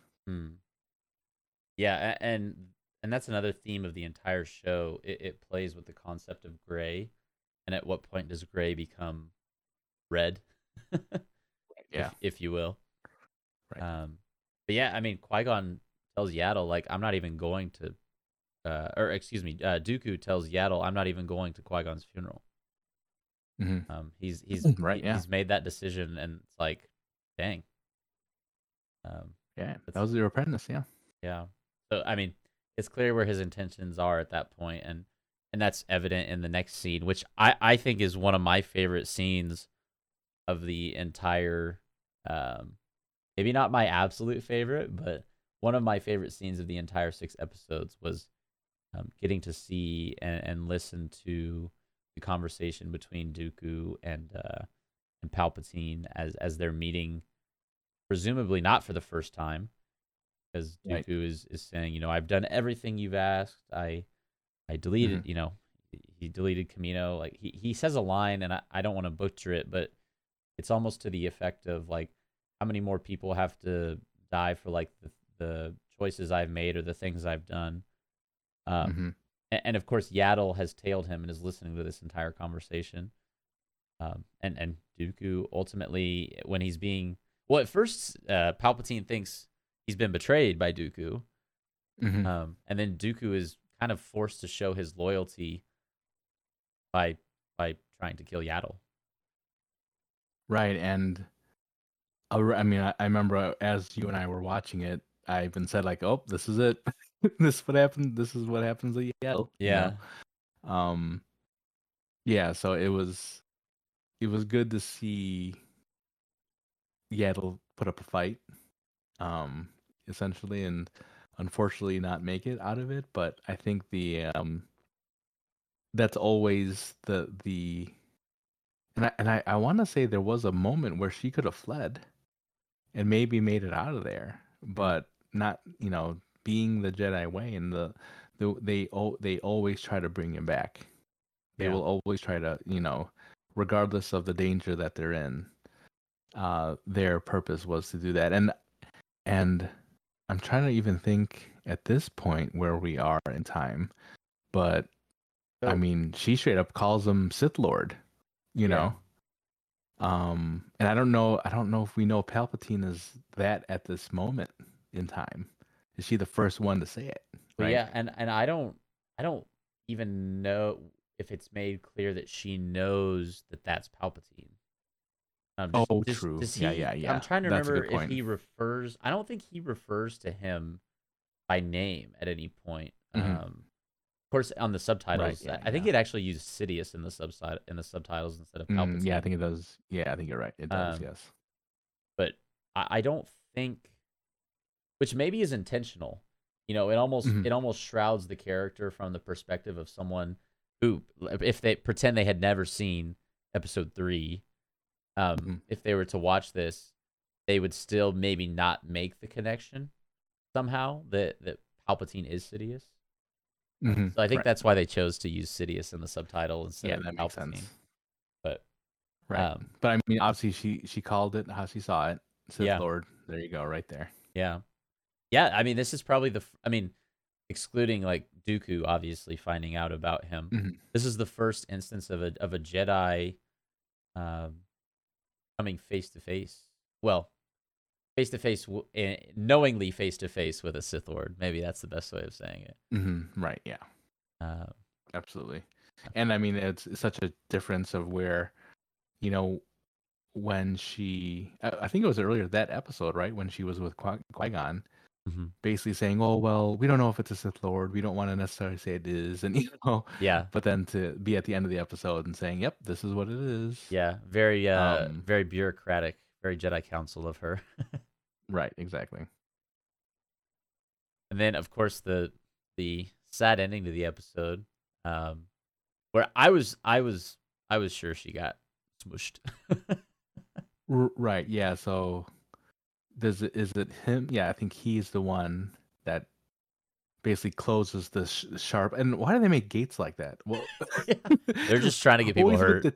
Yeah, and that's another theme of the entire show. It plays with the concept of gray, and at what point does gray become red? Yeah, if you will. Right. But yeah, I mean, Qui-Gon tells Yaddle, like, I'm not even going to, Dooku tells Yaddle, I'm not even going to Qui-Gon's funeral. He's right. Yeah. He's made that decision, and it's like, dang. Yeah, that was your apprentice. Yeah. Yeah. So, I mean, it's clear where his intentions are at that point, and that's evident in the next scene, which I think is one of my favorite scenes of the entire, maybe not my absolute favorite, but one of my favorite scenes of the entire 6 episodes was getting to see and listen to the conversation between Dooku and Palpatine as they're meeting, presumably not for the first time. Because Dooku is saying, you know, I've done everything you've asked. I deleted, you know, he deleted Kamino. Like he says a line, and I don't want to butcher it, but it's almost to the effect of like, how many more people have to die for like the choices I've made or the things I've done. And of course, Yaddle has tailed him and is listening to this entire conversation. And Dooku ultimately, when he's being, well, at first, Palpatine thinks he's been betrayed by Dooku. Mm-hmm. And then Dooku is kind of forced to show his loyalty by trying to kill Yaddle. Right. And I mean, I remember as you and I were watching it, I even said like, oh, this is it. This is what happened. This is what happens at Yaddle. Yeah. You know? Yeah. So it was good to see Yaddle put up a fight, essentially, and unfortunately not make it out of it. But I think that's always the and I want to say there was a moment where she could have fled and maybe made it out of there, but not, you know, being the Jedi way, and they always try to bring him back. They will always try to, you know, regardless of the danger that they're in, their purpose was to do that. And I'm trying to even think at this point where we are in time, but I mean, she straight up calls him Sith Lord, you know? And I don't know if we know Palpatine is that at this moment in time. Is she the first one to say it? Right? Yeah. And I don't even know if it's made clear that she knows that that's Palpatine. True. Does he, yeah. I'm trying to remember if he refers. I don't think he refers to him by name at any point. Mm-hmm. Of course, on the subtitles, right, I think it actually used Sidious in the subtitles instead of Palpatine. Yeah, I think it does. Yeah, I think you're right. It does. Yes, but I don't think, which maybe is intentional. You know, it almost shrouds the character from the perspective of someone who, if they pretend they had never seen Episode 3, if they were to watch this, they would still maybe not make the connection somehow that Palpatine is Sidious. Mm-hmm. So I think that's why they chose to use Sidious in the subtitle instead of Palpatine. Makes sense. But right, but I mean, obviously she called it how she saw it. Sith Lord, there you go, right there. Yeah, yeah. I mean, this is probably excluding like Dooku obviously finding out about him. Mm-hmm. This is the first instance of a Jedi coming face to face. Well, face to face, knowingly face to face with a Sith Lord. Maybe that's the best way of saying it. Mm-hmm. Right. Yeah. Absolutely. And I mean, it's such a difference of where, you know, when she, I think it was earlier that episode, right, when she was with Qui-Gon. Mm-hmm. Basically saying, "Oh well, we don't know if it's a Sith Lord. We don't want to necessarily say it is," and you know, But then to be at the end of the episode and saying, "Yep, this is what it is." Yeah, very, very bureaucratic, very Jedi Council of her. Right, exactly. And then, of course, the sad ending to the episode, where I was sure she got smooshed. Right. Yeah. So. Is it him? Yeah, I think he's the one that basically closes the sharp. And why do they make gates like that? Well, they're just trying to get people hurt.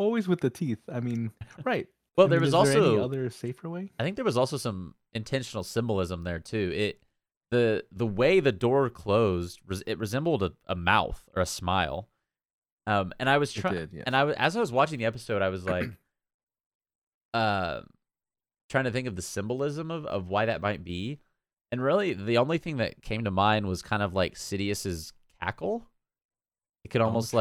Always with the teeth. I mean, right. Well, I mean, there was also any other safer way. I think there was also some intentional symbolism there too. The way the door closed, it resembled a mouth or a smile. And I was trying. Yeah. And as I was watching the episode, I was like, trying to think of the symbolism of why that might be. And really, the only thing that came to mind was kind of like Sidious's cackle. It could almost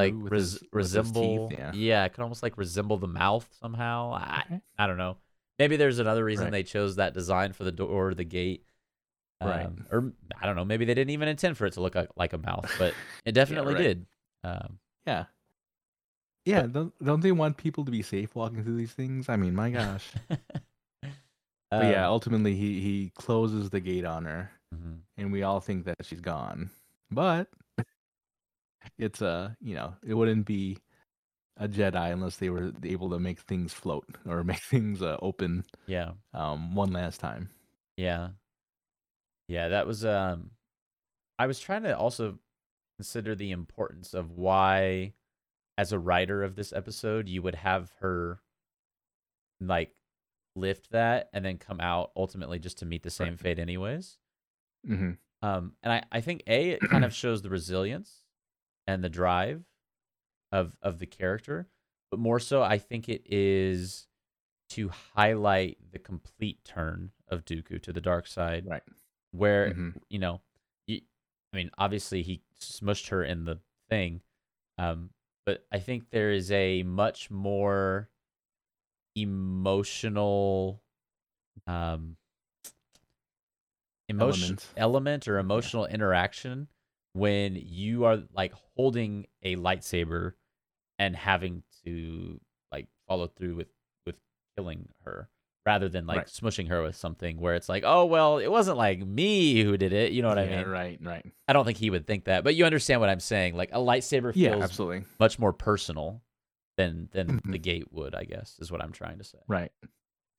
resemble... Teeth, yeah, it could almost like resemble the mouth somehow. I don't know. Maybe there's another reason they chose that design for the door or the gate. Right. Or, I don't know, maybe they didn't even intend for it to look like a mouth, but it definitely did. Yeah. Yeah, but, don't they want people to be safe walking through these things? I mean, my gosh. But yeah, ultimately he closes the gate on her, and we all think that she's gone. But it's you know, it wouldn't be a Jedi unless they were able to make things float or make things open. Yeah. One last time. Yeah. Yeah, that was I was trying to also consider the importance of why, as a writer of this episode, you would have her like lift that and then come out ultimately just to meet the same fate anyways. Mm-hmm. And I think it kind of shows the resilience and the drive of the character, but more so I think it is to highlight the complete turn of Dooku to the dark side, right? Where you know, I mean, obviously he smushed her in the thing, but I think there is a much more emotional element or emotional interaction when you are like holding a lightsaber and having to like follow through with killing her rather than like smushing her with something where it's like, oh, well, it wasn't like me who did it. You know what I mean? Right. I don't think he would think that, but you understand what I'm saying. Like a lightsaber feels much more personal than the gate would, I guess, is what I'm trying to say. Right.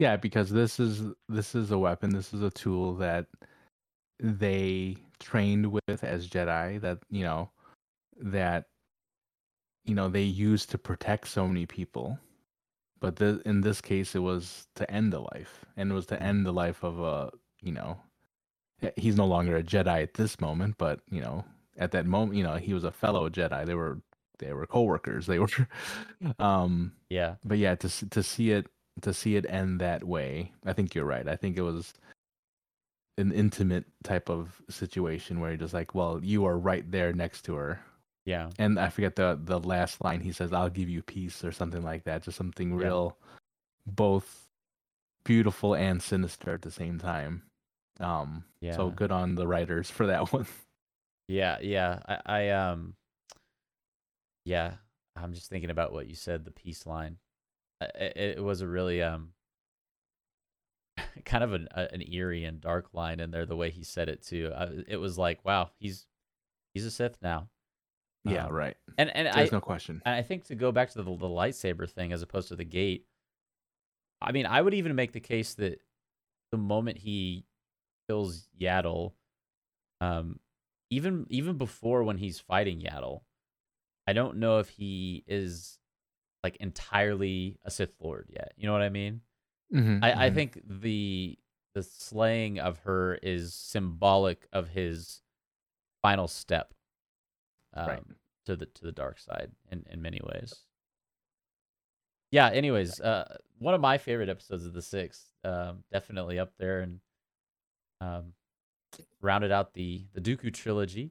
Yeah, because this is a weapon. This is a tool that they trained with as Jedi that they used to protect so many people. But in this case, it was to end the life, and it was to end the life of he's no longer a Jedi at this moment, but at that moment, he was a fellow Jedi. They were coworkers. They were, But yeah, to see it end that way, I think you're right. I think it was an intimate type of situation where you're just like, well, you are right there next to her. Yeah. And I forget the last line. He says, I'll give you peace or something like that. Just something real, both beautiful and sinister at the same time. So good on the writers for that one. Yeah. I'm just thinking about what you said, the peace line. It was a really kind of an eerie and dark line in there. The way he said it too, it was like, wow, he's a Sith now. Yeah, right. And there's no question. And I think to go back to the lightsaber thing as opposed to the gate. I mean, I would even make the case that the moment he kills Yaddle, even before when he's fighting Yaddle, I don't know if he is like entirely a Sith Lord yet. You know what I mean? Mm-hmm, I think the slaying of her is symbolic of his final step to the dark side in many ways. Yeah. Anyways, one of my favorite episodes of the Sixth, definitely up there, and rounded out the Dooku trilogy,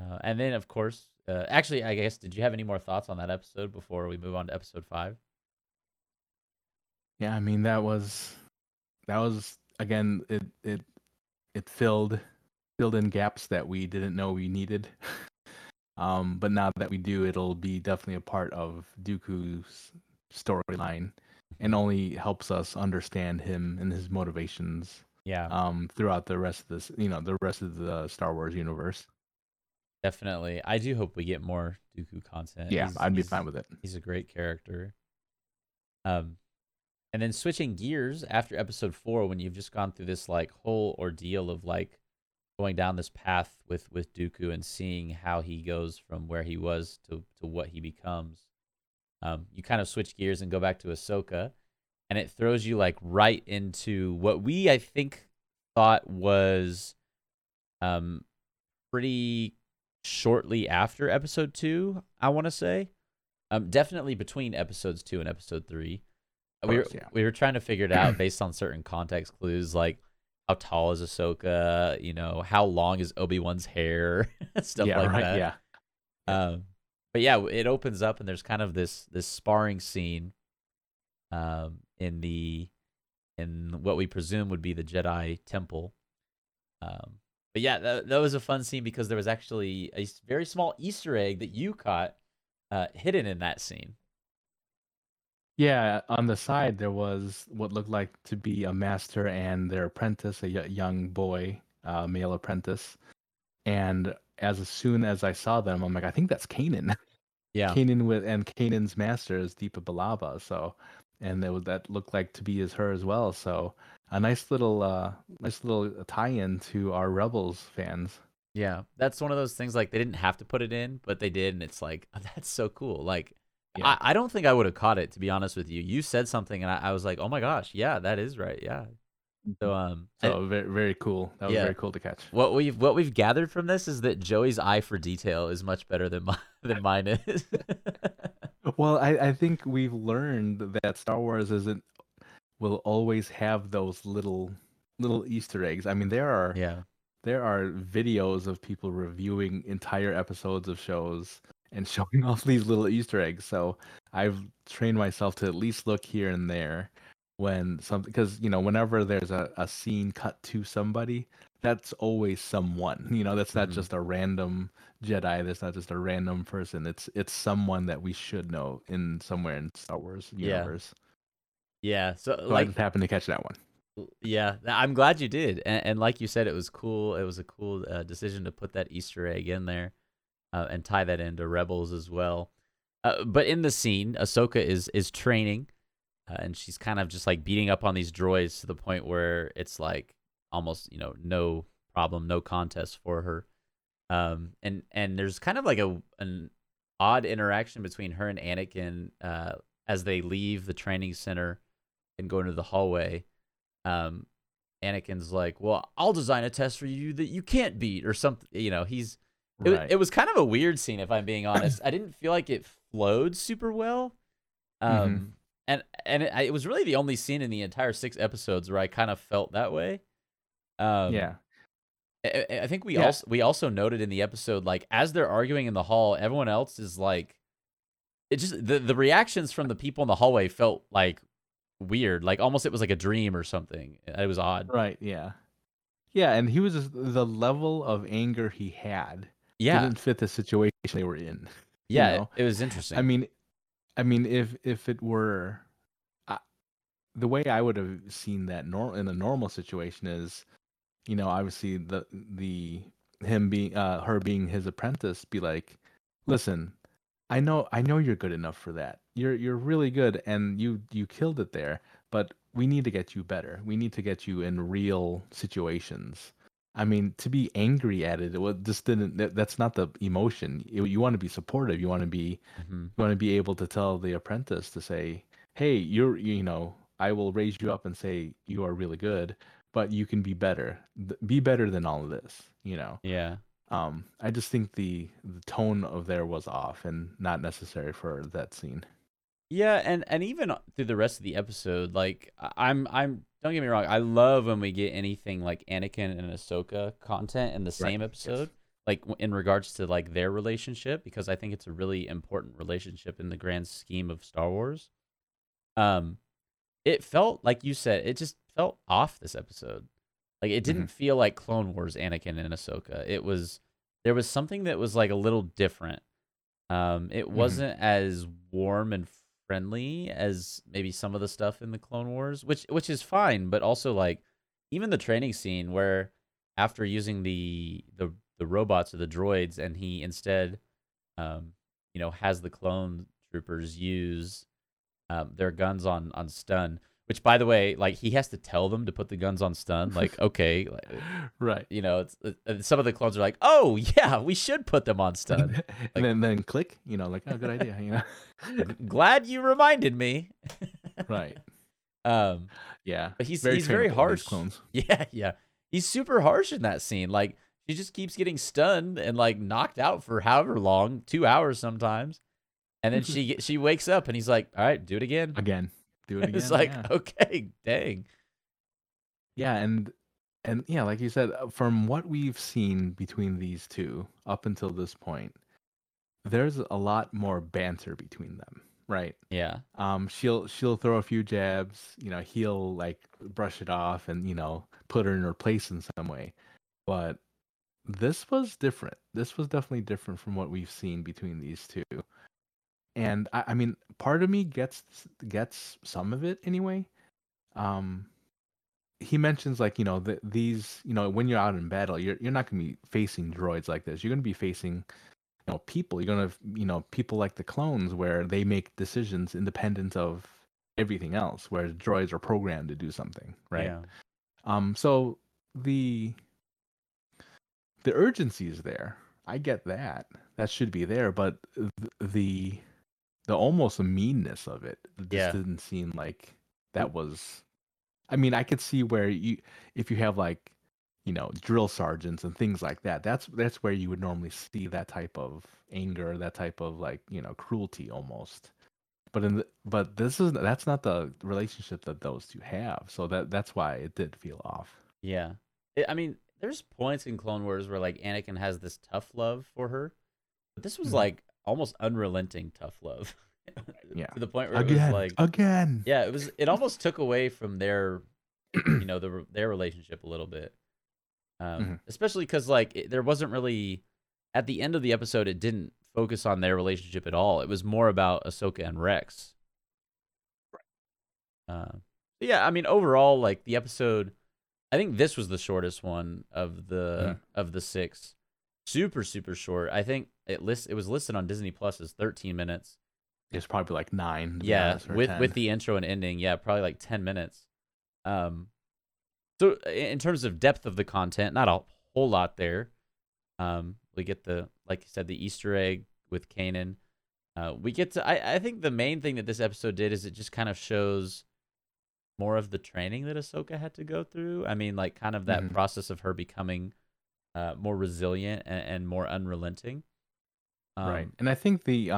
and then of course. Actually, I guess, did you have any more thoughts on that episode before we move on to episode 5? Yeah, I mean, that was again, it filled in gaps that we didn't know we needed. But now that we do, it'll be definitely a part of Dooku's storyline, and only helps us understand him and his motivations. Yeah. Throughout the rest of this, the rest of the Star Wars universe. Definitely. I do hope we get more Dooku content. Yeah, I'd be fine with it. He's a great character. And then switching gears after episode 4, when you've just gone through this like whole ordeal of like going down this path with Dooku and seeing how he goes from where he was to what he becomes, you kind of switch gears and go back to Ahsoka, and it throws you like right into what we, I think, thought was pretty shortly after episode 2, I want to say, definitely between episodes 2 and episode 3, we were trying to figure it out based on certain context clues, like how tall is Ahsoka, how long is Obi-Wan's hair, stuff like that. Yeah. But yeah, it opens up and there's kind of this sparring scene, in what we presume would be the Jedi Temple. But yeah, that was a fun scene because there was actually a very small Easter egg that you caught hidden in that scene. Yeah, on the side there was what looked like to be a master and their apprentice, a young boy, male apprentice. And as soon as I saw them, I'm like, I think that's Kanan. Yeah, Kanan's master is Deepa Balaba. So, and there was, that looked like to be her as well. So. A nice little tie-in to our Rebels fans. Yeah, that's one of those things, like, they didn't have to put it in, but they did, and it's like, oh, that's so cool. Like, yeah. I don't think I would have caught it, to be honest with you. You said something, and I was like, oh my gosh, yeah, that is right, yeah. So very, very cool. That was very cool to catch. What we've gathered from this is that Joey's eye for detail is much better than mine is. Well, I think we've learned that Star Wars will always have those little Easter eggs. I mean, there are videos of people reviewing entire episodes of shows and showing off these little Easter eggs. So I've trained myself to at least look here and there when something, because, you know, whenever there's a scene cut to somebody, that's always someone, you know, that's not just a random Jedi. That's not just a random person. It's someone that we should know in somewhere in Star Wars universe. Yeah. So like, I just happened to catch that one. Yeah, I'm glad you did, and like you said, it was cool. It was a cool decision to put that Easter egg in there, and tie that into Rebels as well. But in the scene, Ahsoka is training, and she's kind of just like beating up on these droids to the point where it's like almost, you know, no problem, no contest for her. And there's kind of like an odd interaction between her and Anakin as they leave the training center and go into the hallway. Anakin's like, well, I'll design a test for you that you can't beat or something, you know. It was kind of a weird scene, if I'm being honest. I didn't feel like it flowed super well. And it was really the only scene in the entire 6 episodes where I kind of felt that way. I think we also noted in the episode, like, as they're arguing in the hall, everyone else is like, it just, the reactions from the people in the hallway felt like weird, like almost it was like a dream or something. It was odd, right? Yeah And he was just, the level of anger he had didn't fit the situation they were in. It was interesting. I mean if it were the way I would have seen that in a normal situation is, you know, obviously her being his apprentice, be like, listen, I know you're good enough for that. You're really good, and you killed it there, but we need to get you better. We need to get you in real situations. I mean, to be angry at it, that's not the emotion. You want to be supportive. You want to be able to tell the apprentice to say, "Hey, I will raise you up and say you are really good, but you can be better. Be better than all of this, you know." Yeah. I just think the tone of there was off and not necessary for that scene. Yeah, and even through the rest of the episode, like, I'm don't get me wrong, I love when we get anything like Anakin and Ahsoka content in the same episode, like in regards to like their relationship, because I think it's a really important relationship in the grand scheme of Star Wars. It felt, like you said, it just felt off this episode. Like, it didn't feel like Clone Wars Anakin and Ahsoka. There was something that was like a little different. It wasn't as warm and friendly as maybe some of the stuff in the Clone Wars, which is fine, but also, like, even the training scene where after using the robots or the droids, and he instead, you know, has the clone troopers use their guns on stun. Which, by the way, like, he has to tell them to put the guns on stun. Like, okay, like, right? You know, some of the clones are like, "Oh yeah, we should put them on stun." Like, and then click, you know, like, "Oh, good idea." You know, glad you reminded me. Right. Yeah. But he's very harsh. Clones. Yeah. He's super harsh in that scene. Like, she just keeps getting stunned and like knocked out for however long, 2 hours sometimes, and then she wakes up and he's like, "All right, do it again." Do it again. It's like, okay, dang. Yeah, and yeah, like you said, from what we've seen between these two up until this point, there's a lot more banter between them, right? Yeah. She'll throw a few jabs, you know, he'll like brush it off and, you know, put her in her place in some way. But this was different. This was definitely different from what we've seen between these two. And I mean, part of me gets some of it anyway. He mentions, like, you know, these, you know, when you're out in battle, you're not going to be facing droids like this. You're going to be facing, you know, people. You're going to, you know, people like the clones, where they make decisions independent of everything else, where droids are programmed to do something, right? Yeah. So the the urgency is there. I get that. That should be there, but the almost meanness of it just didn't seem like that was. I mean, I could see where if you have like, you know, drill sergeants and things like that. That's where you would normally see that type of anger, that type of like, you know, cruelty almost. But that's not the relationship that those two have. So that's why it did feel off. Yeah, I mean, there's points in Clone Wars where like Anakin has this tough love for her, but this was like almost unrelenting tough love. Yeah, to the point where it was like yeah, it was. It almost took away from their, you know, their relationship a little bit. Especially because like there wasn't really, at the end of the episode, it didn't focus on their relationship at all. It was more about Ahsoka and Rex. Right. Yeah, I mean, overall, like the episode, I think this was the shortest one of the six. Super, super short. I think it was listed on Disney Plus as 13 minutes. It's probably like 9. Yeah, with the intro and ending, yeah, probably like 10 minutes. So in terms of depth of the content, not a whole lot there. We get the, like you said, the Easter egg with Kanan. We get to, I think the main thing that this episode did is it just kind of shows more of the training that Ahsoka had to go through. I mean, like kind of that process of her becoming more resilient and more unrelenting. Right. And I think the,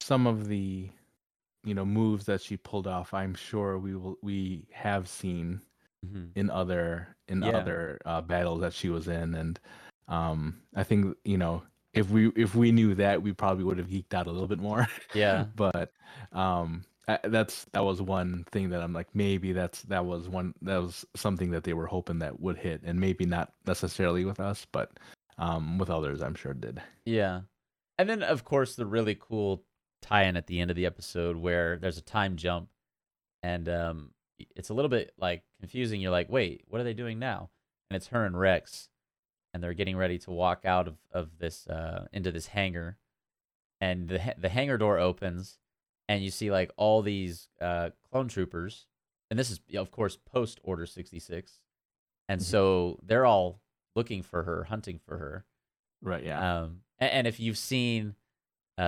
some of the, you know, moves that she pulled off, I'm sure we have seen in other battles that she was in, and I think, you know, if we knew that, we probably would have geeked out a little bit more. Yeah. But that was one thing that I'm like, maybe that was something that they were hoping that would hit, and maybe not necessarily with us, but with others, I'm sure it did. Yeah. And then of course the really cool tie-in at the end of the episode where there's a time jump, and it's a little bit like confusing. You're like, wait, what are they doing now? And it's her and Rex, and they're getting ready to walk out of this into this hangar, and the hangar door opens, and you see like all these clone troopers, and this is of course post Order 66, and so they're all looking for her, hunting for her. Right. Yeah. And if you've seen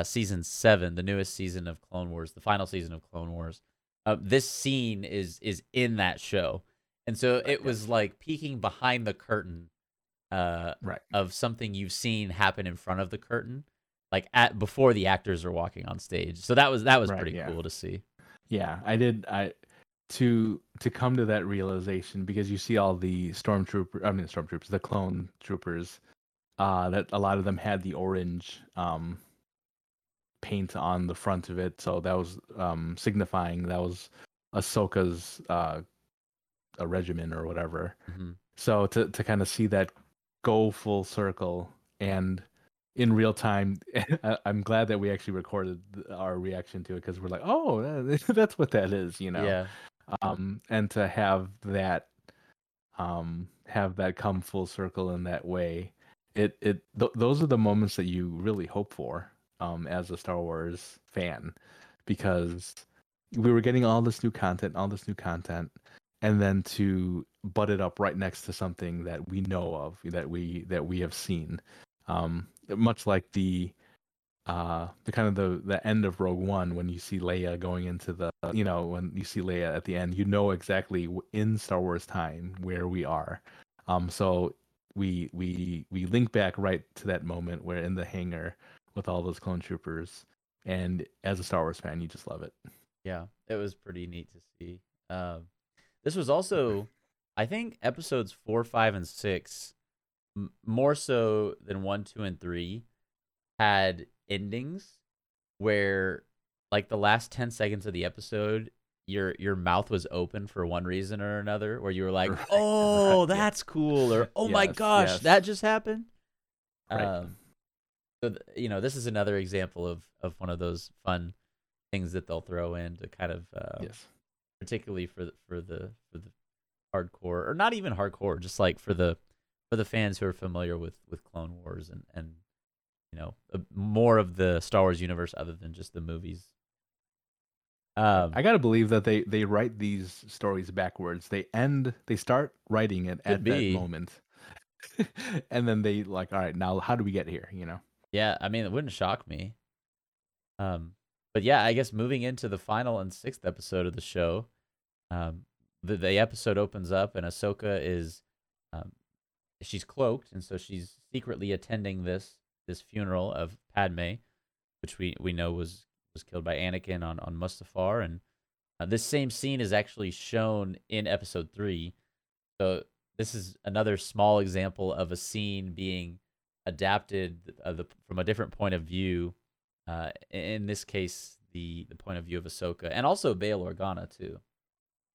season 7, the newest season of Clone Wars, the final season of Clone Wars. This scene is in that show, and so it was like peeking behind the curtain, of something you've seen happen in front of the curtain, like before the actors are walking on stage. So that was pretty cool to see. Yeah, I did. To come to that realization, because you see all the the clone troopers, that a lot of them had the orange paint on the front of it, so that was signifying that was Ahsoka's a regiment or whatever. So to kind of see that go full circle and in real time, I'm glad that we actually recorded our reaction to it, because we're like, oh, that's what that is, you know. Yeah. And to have that come full circle in that way, those are the moments that you really hope for as a Star Wars fan, because we were getting all this new content, and then to butt it up right next to something that we know of, that we have seen, much like the end of Rogue One, when you see Leia going into the, you know, when you see Leia at the end, you know exactly in Star Wars time where we are. So we link back right to that moment where in the hangar with all those clone troopers, and as a Star Wars fan, you just love it. Yeah, it was pretty neat to see. This was also, I think, episodes 4, 5, and 6, more so than 1, 2, and 3, had endings where, like, the last 10 seconds of the episode, your mouth was open for one reason or another, where you were like, "Oh, that's cool," or "Oh my gosh, that just happened." Right. So, you know, this is another example of one of those fun things that they'll throw in to kind of, particularly for the hardcore, or not even hardcore, just like for the fans who are familiar with Clone Wars and you know, more of the Star Wars universe other than just the movies. I gotta believe that they write these stories backwards. They start writing it at that moment. And then they like, all right, now how do we get here? You know? Yeah, I mean, it wouldn't shock me. But yeah, I guess moving into the final and sixth episode of the show, the episode opens up and Ahsoka is, she's cloaked, and so she's secretly attending this funeral of Padme, which we know was killed by Anakin on Mustafar, and this same scene is actually shown in episode 3. So this is another small example of a scene being adapted from a different point of view. In this case, the point of view of Ahsoka, and also Bail Organa too,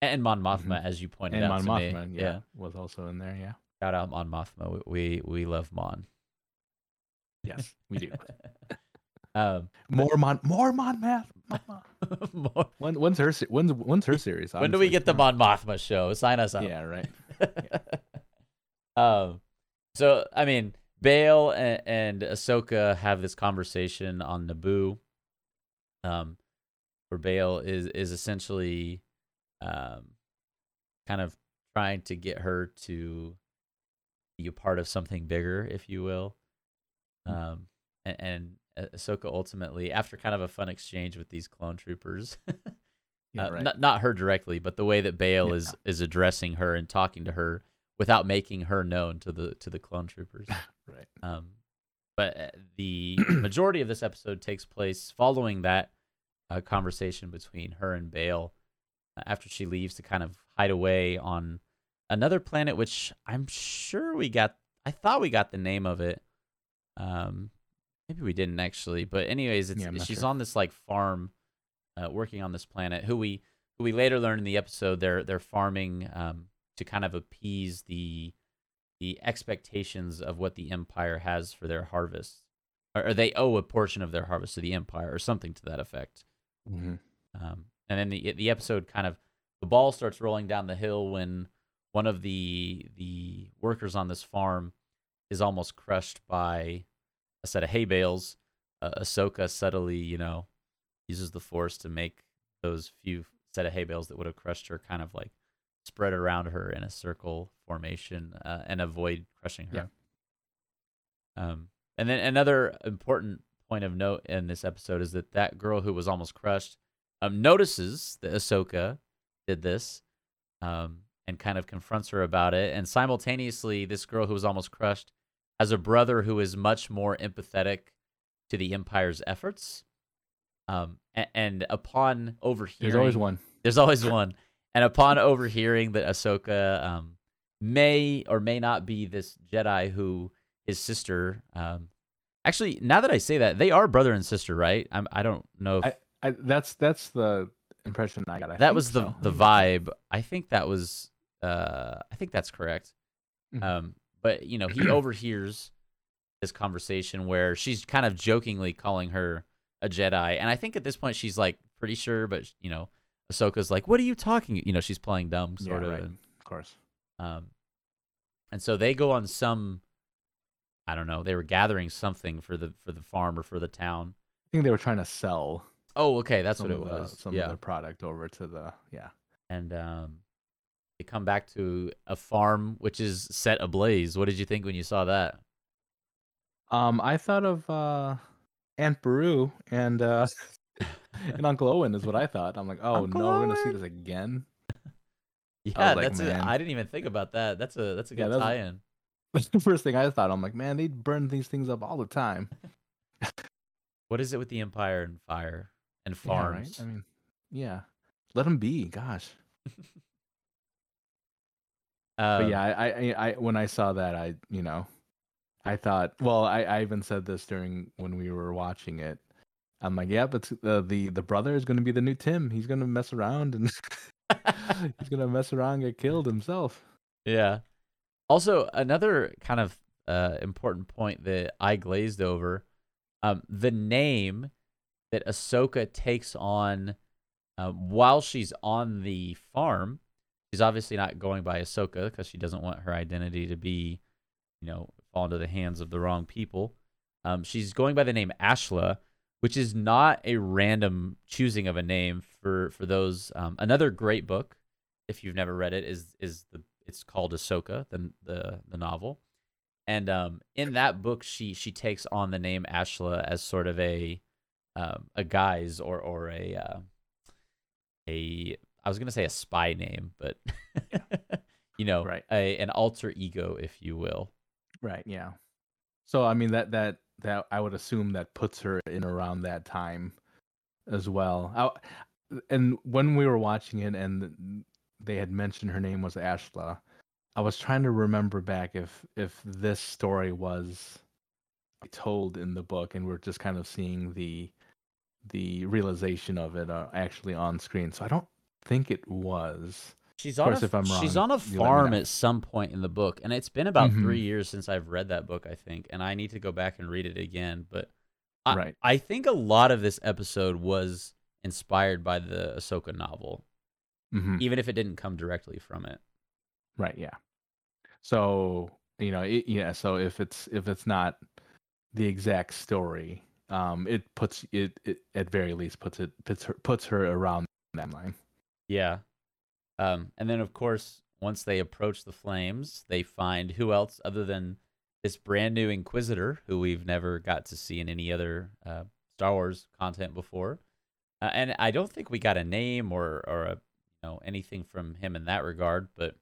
and Mon Mothma, mm-hmm. as you pointed and out. And Mon Mothma, yeah, was also in there. Yeah, shout out Mon Mothma. We love Mon. Yes, we do. More Mon Mothma. When's her series? Honestly. When do we get the Mon Mothma show? Sign us up. Yeah, right. Yeah. So I mean, Bail and Ahsoka have this conversation on Naboo, where Bail is essentially kind of trying to get her to be a part of something bigger, if you will. And Ahsoka ultimately, after kind of a fun exchange with these clone troopers, not her directly, but the way that Bail is addressing her and talking to her without making her known to the clone troopers. Right. But the majority of this episode takes place following that conversation between her and Bail after she leaves to kind of hide away on another planet, which I'm sure I thought we got the name of it. Maybe we didn't actually, but anyways, she's on this like farm, working on this planet. Who we later learn in the episode they're farming to kind of appease the expectations of what the Empire has for their harvest, or they owe a portion of their harvest to the Empire, or something to that effect. Mm-hmm. And then the episode kind of, the ball starts rolling down the hill when one of the workers on this farm is almost crushed by a set of hay bales. Ahsoka subtly, uses the Force to make those few set of hay bales that would have crushed her kind of like spread around her in a circle formation and avoid crushing her. Yeah. And then another important point of note in this episode is that girl who was almost crushed notices that Ahsoka did this and kind of confronts her about it. And simultaneously, this girl who was almost crushed has a brother who is much more empathetic to the Empire's efforts. And upon overhearing... There's always one. And upon overhearing that Ahsoka may or may not be this Jedi who his sister... actually, now that I say that, they are brother and sister, right? I don't know if... that's the impression I got. That was the vibe. I think that was... I think that's correct. Mm-hmm. But, he overhears this conversation where she's kind of jokingly calling her a Jedi. And I think at this point she's, like, pretty sure, but, Ahsoka's like, what are you talking? She's playing dumb, sort of. Right. Of course. And so they go on some, I don't know, they were gathering something for the farm or for the town. I think they were trying to sell. Oh, okay, that's what it was. Some of the product over to the, yeah. And, they come back to a farm which is set ablaze. What did you think when you saw that? I thought of Aunt Beru and and Uncle Owen is what I thought. I'm like, oh Uncle Owen? We're gonna see this again. Yeah, like, I didn't even think about that. That's a good tie-in. That's the first thing I thought. I'm like, man, they burn these things up all the time. What is it with the Empire and fire and farms? Yeah, right? I mean, yeah, let them be. Gosh. But yeah, I when I saw that, I thought, well, I even said this during when we were watching it. I'm like, yeah, but the brother is going to be the new Tim. He's going to mess around and get killed himself. Yeah. Also, another kind of important point that I glazed over, the name that Ahsoka takes on while she's on the farm. She's obviously not going by Ahsoka because she doesn't want her identity to be, fall into the hands of the wrong people. She's going by the name Ashla, which is not a random choosing of a name for those. Another great book, if you've never read it, it's called Ahsoka, the novel. And in that book, she takes on the name Ashla as sort of a guise or a I was gonna say a spy name, but you know, right. An alter ego, if you will. Right. Yeah. So I mean that I would assume that puts her in around that time as well. And when we were watching it and they had mentioned her name was Ashla, I was trying to remember back if this story was told in the book and we're just kind of seeing the realization of it actually on screen. So I don't think it was. She's on a farm at some point in the book, and it's been about 3 years since I've read that book, I think, and I need to go back and read it again. But I think a lot of this episode was inspired by the Ahsoka novel, even if it didn't come directly from it. Right. Yeah. So So if it's not the exact story, it puts it at very least puts her around that line. Yeah. And then, of course, once they approach the flames, they find who else other than this brand new Inquisitor, who we've never got to see in any other Star Wars content before. And I don't think we got a name or anything from him in that regard, but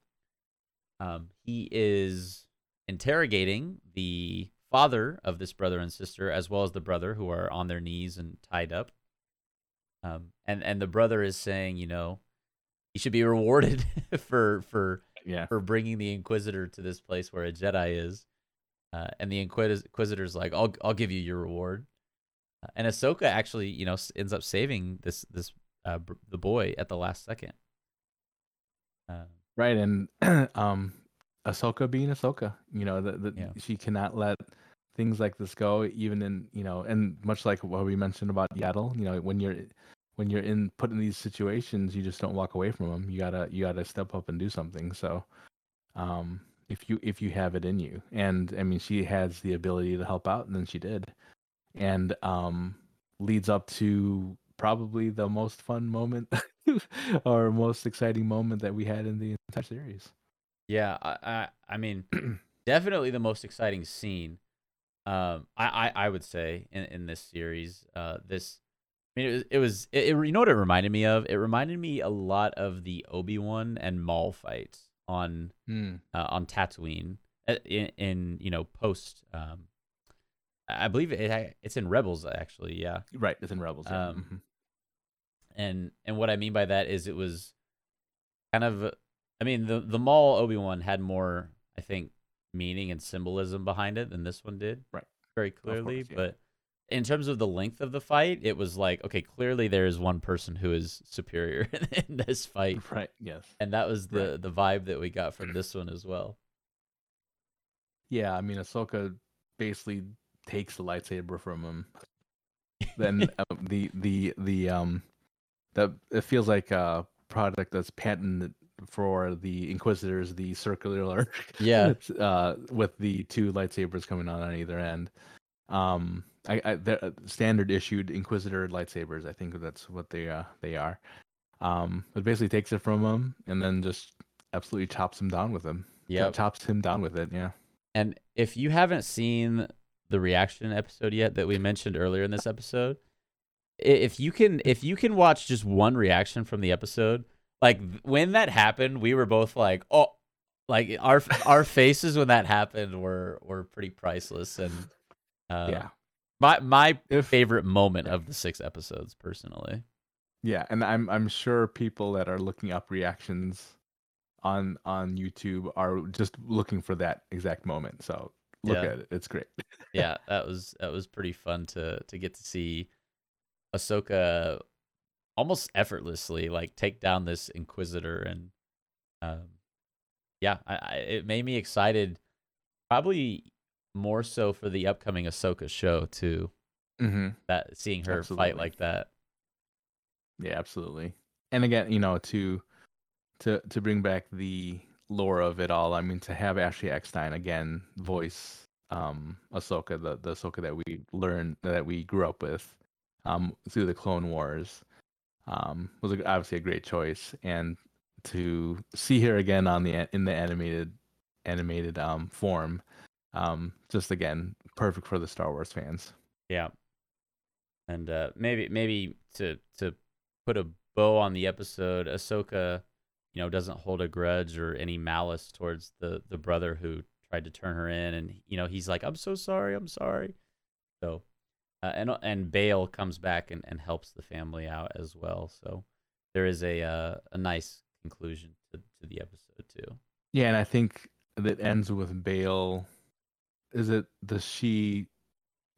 he is interrogating the father of this brother and sister, as well as the brother, who are on their knees and tied up. And the brother is saying, he should be rewarded for bringing the Inquisitor to this place where a Jedi is, and the Inquisitor's like, I'll give you your reward, and Ahsoka actually ends up saving this the boy at the last second. Right, and Ahsoka being Ahsoka, she cannot let things like this go, even in and much like what we mentioned about Yaddle, when you're put in these situations, you just don't walk away from them. You gotta step up and do something. So, if you have it in you, and I mean, she has the ability to help out, and then she did, and leads up to probably the most fun moment or most exciting moment that we had in the entire series. Yeah, I mean, definitely the most exciting scene. I would say in this series, you know what it reminded me of? It reminded me a lot of the Obi-Wan and Maul fights on Tatooine in post. I believe it's in Rebels, actually. Yeah, right. It's in Rebels. Yeah. And what I mean by that is it was kind of, the Maul Obi-Wan had more, I think, meaning and symbolism behind it than this one did. Right. Very clearly, of course, yeah. But in terms of the length of the fight, it was like, okay, clearly there is one person who is superior in this fight. Right, yes. And that was the vibe that we got from this one as well. Yeah, Ahsoka basically takes the lightsaber from him. Then it feels like a product that's patented for the Inquisitors, the circular. Yeah. With the two lightsabers coming on either end. The standard issued Inquisitor lightsabers, I think that's what they are. It basically takes it from him and then just absolutely chops him down with him. Yeah, chops him down with it. Yeah. And if you haven't seen the reaction episode yet that we mentioned earlier in this episode, if you can watch just one reaction from the episode, like when that happened, we were both like, oh, like our faces when that happened were pretty priceless and. Yeah, my favorite moment of the 6 episodes, personally. Yeah, and I'm sure people that are looking up reactions on YouTube are just looking for that exact moment. So look at it; it's great. Yeah, that was pretty fun to get to see Ahsoka almost effortlessly take down this Inquisitor, and it made me excited. Probably. More so for the upcoming Ahsoka show too. Mm-hmm. That seeing her fight like that. Yeah, absolutely. And again, to bring back the lore of it all. To have Ashley Eckstein again voice Ahsoka, the Ahsoka that we learned that we grew up with through the Clone Wars, was obviously a great choice. And to see her again in the animated form. Just again, perfect for the Star Wars fans. Yeah. And maybe to put a bow on the episode, Ahsoka, you know, doesn't hold a grudge or any malice towards the brother who tried to turn her in, and you know, he's like, "I'm so sorry, I'm sorry." So, and Bail comes back and helps the family out as well. So there is a nice conclusion to the episode too. Yeah, and I think that ends with Bail. Is it the she?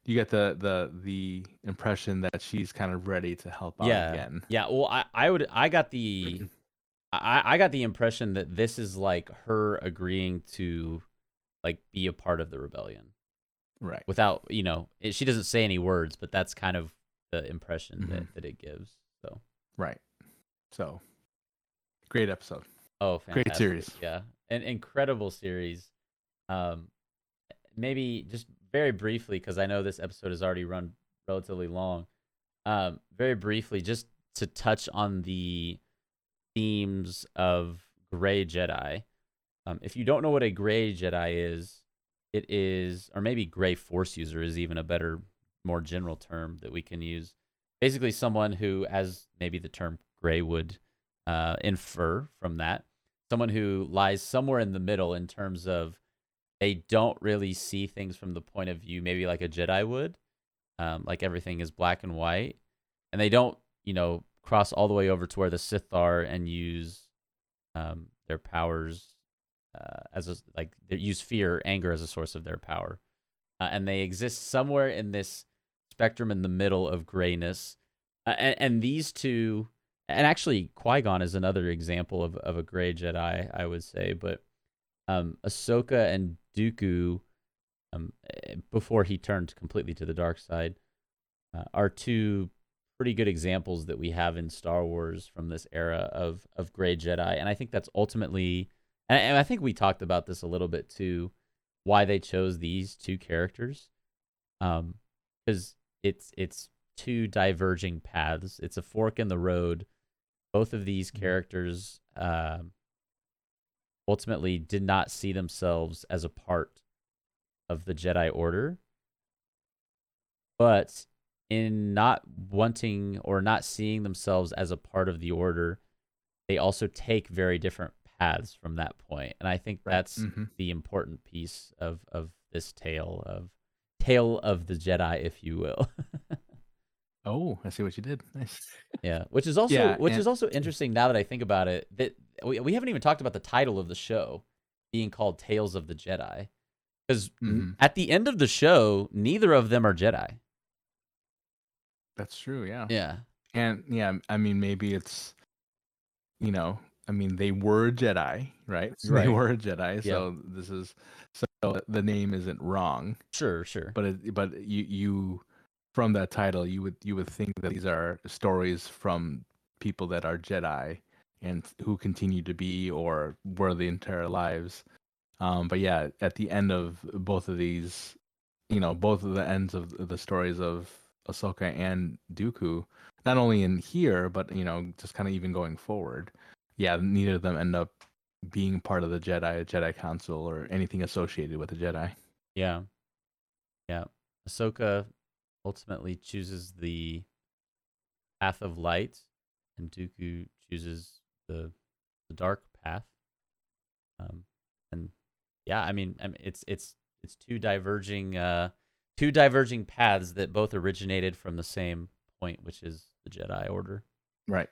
You get the impression that she's kind of ready to help out again. Yeah. Well, I got the impression that this is like her agreeing to like be a part of the rebellion. Right. Without, you know, she doesn't say any words, but that's kind of the impression that it gives. So. Right. So great episode. Oh, fantastic. Great series. Yeah. An incredible series. Maybe just very briefly, because I know this episode has already run relatively long. Very briefly, just to touch on the themes of Gray Jedi. If you don't know what a Gray Jedi is, it is, or maybe Gray Force user is even a better, more general term that we can use. Basically, someone who, as maybe the term Gray would infer from that, someone who lies somewhere in the middle in terms of they don't really see things from the point of view, maybe like a Jedi would, like everything is black and white, and they don't, you know, cross all the way over to where the Sith are and use their powers they use fear, anger as a source of their power, and they exist somewhere in this spectrum in the middle of grayness. And these two, and actually Qui-Gon is another example of a Gray Jedi, I would say, but. Ahsoka and Dooku, before he turned completely to the dark side, are two pretty good examples that we have in Star Wars from this era of Gray Jedi. And I think that's ultimately, and I think we talked about this a little bit too, why they chose these two characters, because it's two diverging paths. It's a fork in the road. Both of these characters ultimately did not see themselves as a part of the Jedi Order, but in not wanting or not seeing themselves as a part of the Order, they also take very different paths from that point. And I think that's the important piece of this tale of the Jedi, if you will. Oh, I see what you did. Nice. Yeah, which is also interesting now that I think about it, that we haven't even talked about the title of the show being called Tales of the Jedi, because at the end of the show, neither of them are Jedi. That's true. Yeah. Yeah. And yeah, I mean, maybe it's, you know, I mean, they were Jedi, right? They were Jedi. So this is, so the name isn't wrong. Sure. But you from that title, you would think that these are stories from people that are Jedi and who continue to be or were the entire lives. But yeah, at the end of both of these, you know, both of the ends of the stories of Ahsoka and Dooku, not only in here, but, you know, just kind of even going forward. Yeah, neither of them end up being part of the Jedi Council, or anything associated with the Jedi. Yeah. Yeah. Ahsoka ultimately chooses the path of light, and Dooku chooses the dark path. And yeah, I mean it's two diverging paths that both originated from the same point, which is the Jedi Order. Right.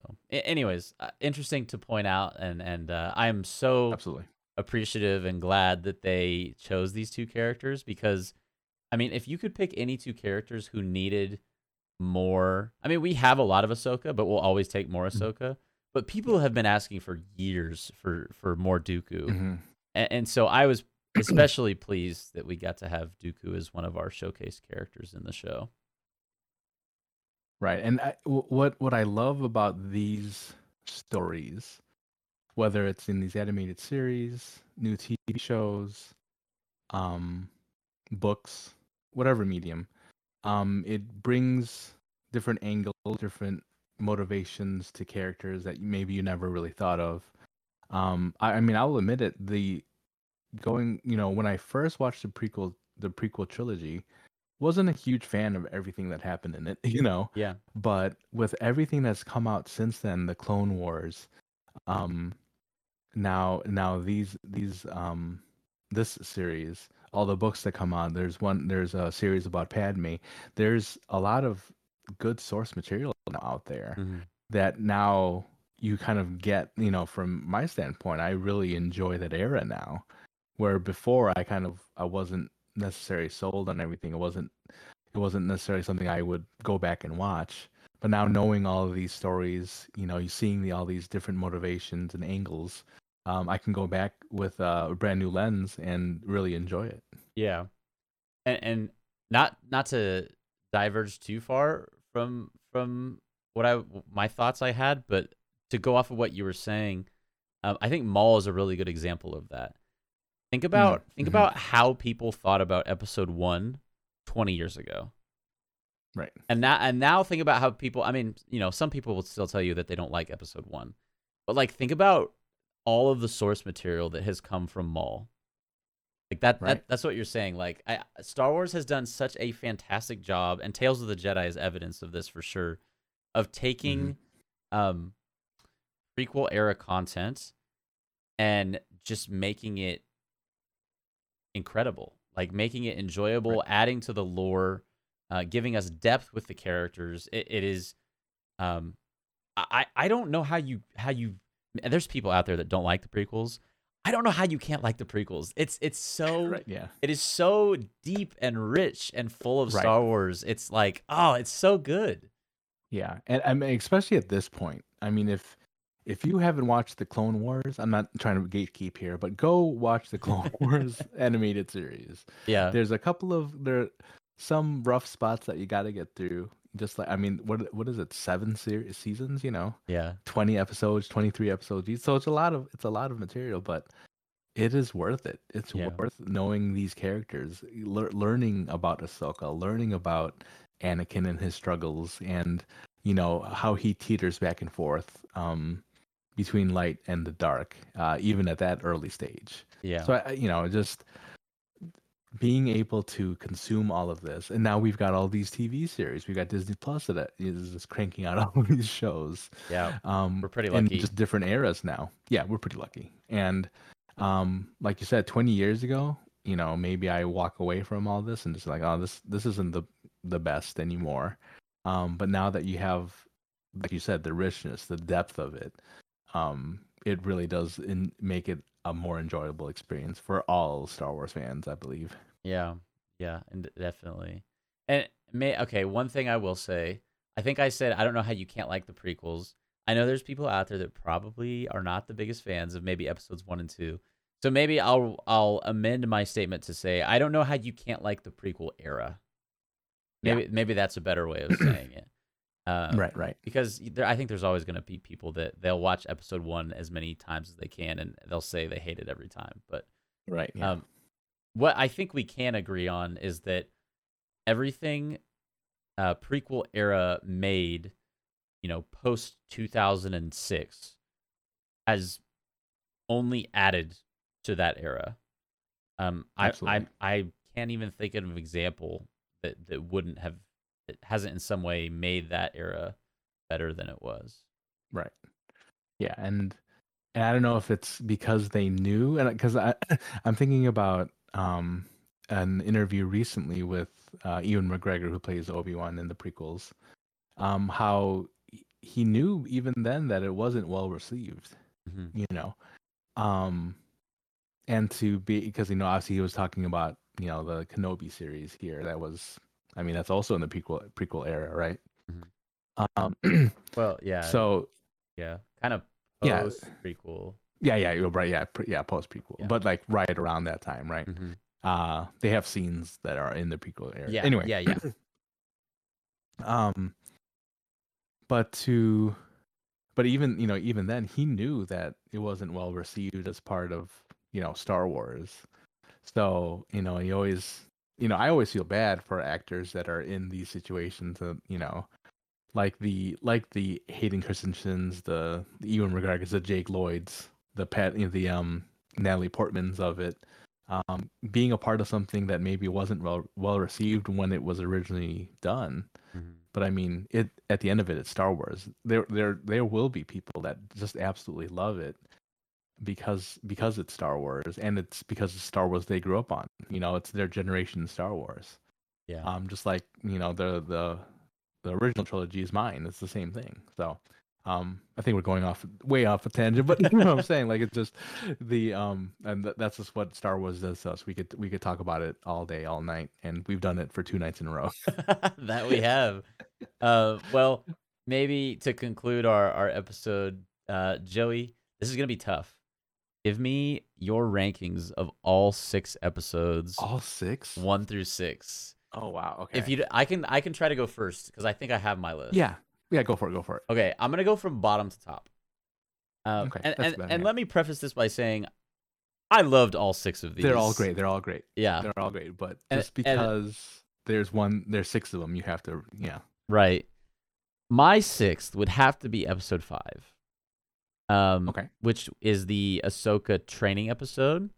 So, anyways, interesting to point out, and I am so absolutely appreciative and glad that they chose these two characters, because I mean, if you could pick any two characters who needed more, I mean, we have a lot of Ahsoka, but we'll always take more Ahsoka. But people have been asking for years for more Dooku. And so I was especially pleased that we got to have Dooku as one of our showcase characters in the show. Right. And what I love about these stories, whether it's in these animated series, new TV shows, books, whatever medium, it brings different angles, different motivations to characters that maybe you never really thought of. I mean, I'll admit it, the going, you know, when I first watched the prequel trilogy, wasn't a huge fan of everything that happened in it, you know. Yeah. But with everything that's come out since then, the Clone Wars, now this series, all the books that come on, there's a series about Padme. There's a lot of good source material out there that now you kind of get, you know, from my standpoint, I really enjoy that era now, where before I wasn't necessarily sold on everything. It wasn't necessarily something I would go back and watch. But now, knowing all of these stories, you know, you're seeing all these different motivations and angles, I can go back with a brand new lens and really enjoy it. Yeah. And not to diverge too far from what my thoughts I had, but to go off of what you were saying, I think Maul is a really good example of that. Think about how people thought about episode 1 20 years ago. Right. And now think about how people, I mean, you know, some people will still tell you that they don't like episode 1. But like, think about all of the source material that has come from Maul. Like that's what you're saying. Like, Star Wars has done such a fantastic job, and Tales of the Jedi is evidence of this for sure, of taking prequel era content and just making it incredible, like making it enjoyable, adding to the lore, giving us depth with the characters. It is, I don't know how you, and there's people out there that don't like the prequels. I don't know how you can't like the prequels. It's so, it is so deep and rich and full of Star Wars. It's like, oh, it's so good. Yeah. And I mean, especially at this point, I mean, if you haven't watched the Clone Wars, I'm not trying to gatekeep here, but go watch the Clone Wars animated series. Yeah, there's a couple of some rough spots that you got to get through. Just like, I mean, what is it? 7 seasons, you know? Yeah, 20 episodes, 23 episodes. So it's a lot of material, but it is worth it. It's worth knowing these characters, learning about Ahsoka, learning about Anakin and his struggles, and you know how he teeters back and forth. Between light and the dark, even at that early stage. Yeah. So, you know, just being able to consume all of this. And now we've got all these TV series. We've got Disney Plus that is just cranking out all of these shows. Yeah. We're pretty lucky. And just different eras now. Yeah, we're pretty lucky. And like you said, 20 years ago, you know, maybe I walk away from all this and just like, oh, this isn't the best anymore. But now that you have, like you said, the richness, the depth of it, it really does make it a more enjoyable experience for all Star Wars fans, I believe. Yeah, and definitely. And one thing I will say, I think I said I don't know how you can't like the prequels. I know there's people out there that probably are not the biggest fans of maybe episodes 1 and 2. So maybe I'll amend my statement to say I don't know how you can't like the prequel era. Maybe that's a better way of saying it. Right. Because I think there's always going to be people that they'll watch episode 1 as many times as they can, and they'll say they hate it every time. But what I think we can agree on is that everything prequel era made, you know, post 2006 has only added to that era. I can't even think of an example that wouldn't have. It hasn't in some way made that era better than it was. Right. Yeah. And I don't know if it's because they knew, and because I'm thinking about an interview recently with Ewan McGregor, who plays Obi-Wan in the prequels, how he knew even then that it wasn't well received, you know? And to be, because, you know, obviously he was talking about, you know, the Kenobi series here that was, I mean, that's also in the prequel era, right? Well, yeah. So, yeah, kind of post prequel. Yeah, right. Yeah, post prequel, but like right around that time, right? They have scenes that are in the prequel era. Yeah. Anyway. Yeah. But even, you know, even then, he knew that it wasn't well received as part of, you know, Star Wars. So, you know, he always. You know, I always feel bad for actors that are in these situations, you know, like the Hayden Christensen's, the Ewan McGregor's, the Jake Lloyd's, the Pat, you know, the Natalie Portman's of it, being a part of something that maybe wasn't well received when it was originally done. Mm-hmm. But I mean, it at the end of it, it's Star Wars. There will be people that just absolutely love it because it's Star Wars, and it's because it's Star Wars they grew up on. You know, it's their generation Star Wars. Yeah. Just like, you know, the original trilogy is mine. It's the same thing. So, I think we're going way off a tangent, but you know what I'm saying? Like, it's just the and that's just what Star Wars does to us. We could talk about it all day, all night, and we've done it for 2 nights in a row. That we have. Well, maybe to conclude our episode, Joey, this is gonna be tough. Give me your rankings of all 6 episodes. All 6? 1 through 6. Oh wow. Okay. If you, I can try to go first because I think I have my list. Yeah. Yeah, go for it. Go for it. Okay, I'm gonna go from bottom to top. Okay, and let me preface this by saying, I loved all 6 of these. They're all great. They're all great. Yeah, they're all great. But just because there's 6 of them, you have to, yeah. Right. My 6th would have to be episode 5. Okay. Which is the Ahsoka training episode.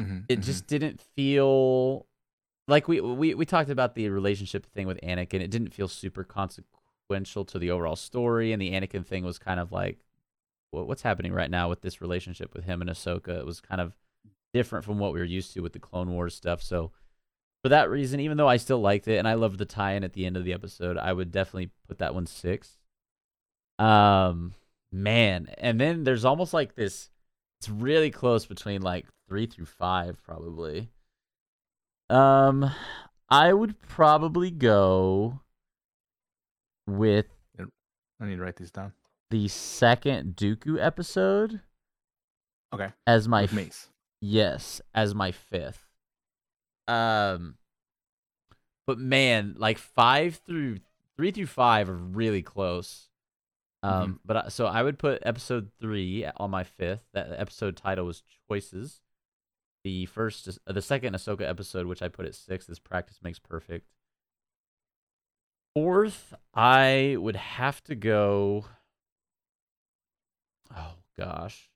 Mm-hmm, it just didn't feel like we talked about the relationship thing with Anakin. It didn't feel super consequential to the overall story, and the Anakin thing was kind of like, well, what's happening right now with this relationship with him and Ahsoka? It was kind of different from what we were used to with the Clone Wars stuff. So for that reason, even though I still liked it and I loved the tie-in at the end of the episode, I would definitely put that 1 6. Man, and then there's almost like this, it's really close between like 3 through 5 probably. I would probably go with, I need to write these down, the second Dooku episode. Okay. As my Mace. Yes, as my 5th. But man, like 3 through 5 are really close. But so I would put episode 3 on my 5th. That episode title was Choices. The second Ahsoka episode, which I put at 6th, is Practice Makes Perfect. 4th, I would have to go. Oh gosh,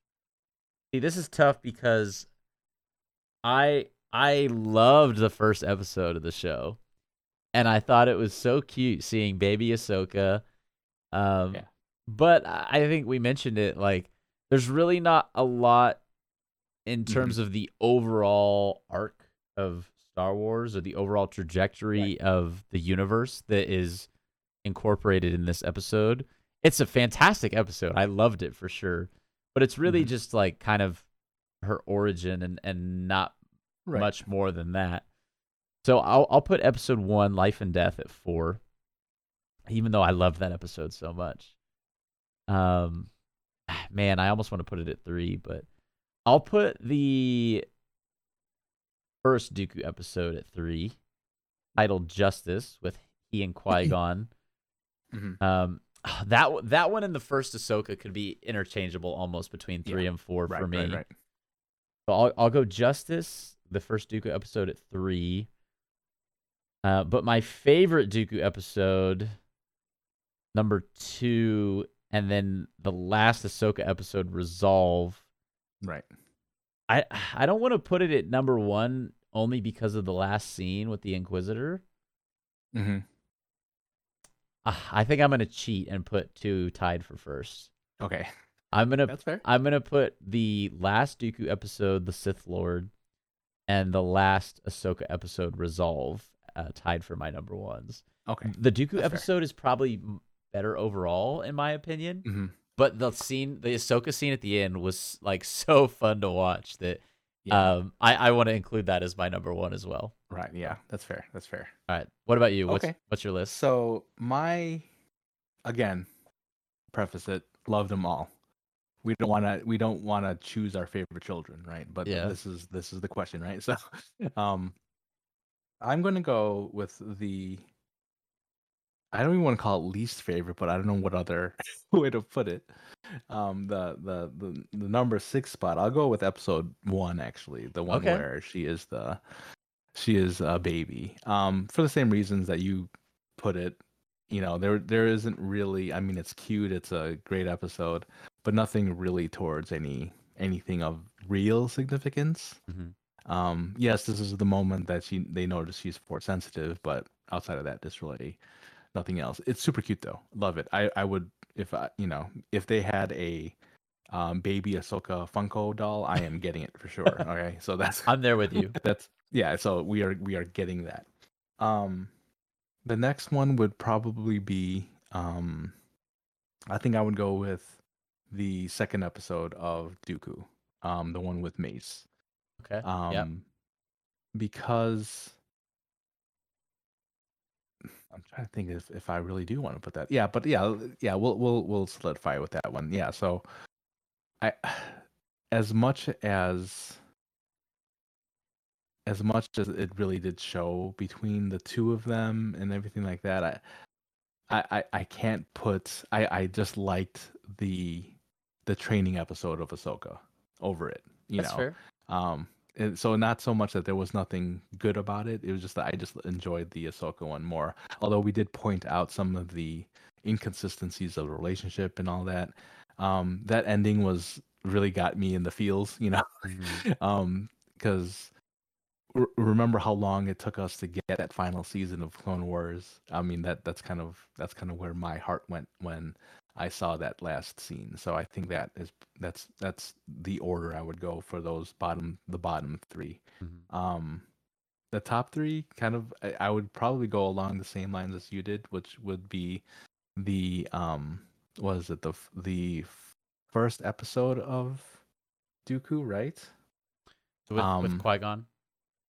see, this is tough because I loved the first episode of the show, and I thought it was so cute seeing baby Ahsoka. Yeah. But I think we mentioned it, like there's really not a lot in terms of the overall arc of Star Wars or the overall trajectory of the universe that is incorporated in this episode. It's a fantastic episode. I loved it for sure. But it's really just like kind of her origin and not much more than that. So I'll put episode 1, Life and Death, at 4, even though I loved that episode so much. Man, I almost want to put it at 3, but I'll put the first Dooku episode at 3, titled Justice, with he and Qui-Gon. That one and the first Ahsoka could be interchangeable almost between 3 and 4 for me. Right. So I'll go Justice, the first Dooku episode, at 3. But my favorite Dooku episode, number 2, and then the last Ahsoka episode, Resolve. Right. I don't want to put it at number 1 only because of the last scene with the Inquisitor. I think I'm gonna cheat and put 2 tied for first. Okay. That's fair. I'm gonna put the last Dooku episode, The Sith Lord, and the last Ahsoka episode, Resolve, tied for my number 1s. Okay. The Dooku episode is probably better overall in my opinion. But the Ahsoka scene at the end was like so fun to watch that I want to include that as my number 1 as well. Right. Yeah, that's fair. That's fair. All right. What about you? Okay. What's your list? So again, preface it, love them all. We don't want to choose our favorite children. Right. But this is the question. Right. So, I'm going to go with I don't even want to call it least favorite, but I don't know what other way to put it. The number 6 spot. I'll go with episode 1, actually, the one where she is a baby. For the same reasons that you put it. You know, there isn't really. I mean, it's cute. It's a great episode, but nothing really towards any anything of real significance. Mm-hmm. Yes, this is the moment that they notice she's force sensitive, but outside of that, there's really nothing else. It's super cute though. Love it. I would, if they had a baby Ahsoka Funko doll, I am getting it for sure. Okay, so that's I'm there with you. That's yeah. So we are getting that. The next one would probably be I think I would go with the second episode of Dooku, the one with Mace. Okay. Yep. Because I'm trying to think if I really do want to put that. Yeah, but yeah, we'll solidify with that one. Yeah, so as much as it really did show between the two of them and everything like that, I can't put I just liked the training episode of Ahsoka over it. That's fair. And so not so much that there was nothing good about it. It was just that I just enjoyed the Ahsoka one more. Although we did point out some of the inconsistencies of the relationship and all that. That ending was really got me in the feels, Mm-hmm. Because remember how long it took us to get that final season of Clone Wars. I mean that's kind of where my heart went when I saw that last scene. So I think that's the order I would go for those bottom three. Mm-hmm. The top three kind of I would probably go along the same lines as you did, which would be the what is it, the first episode of Dooku, right? With Qui-Gon.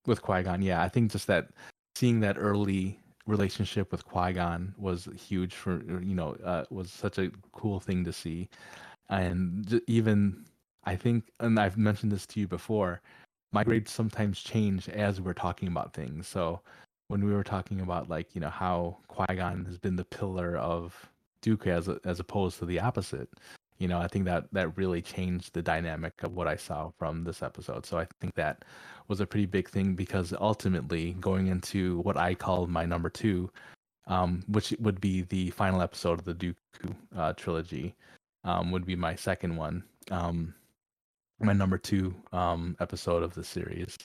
With Qui-Gon, yeah. I think just that seeing that early relationship with Qui-Gon was huge for, was such a cool thing to see. And even, I think, and I've mentioned this to you before, my grades sometimes change as we're talking about things. So when we were talking about, how Qui-Gon has been the pillar of Dooku as opposed to the opposite, I think that really changed the dynamic of what I saw from this episode. So I think that was a pretty big thing, because ultimately going into what I call my number two, which would be the final episode of the Dooku trilogy, would be my second one, my number two episode of the series,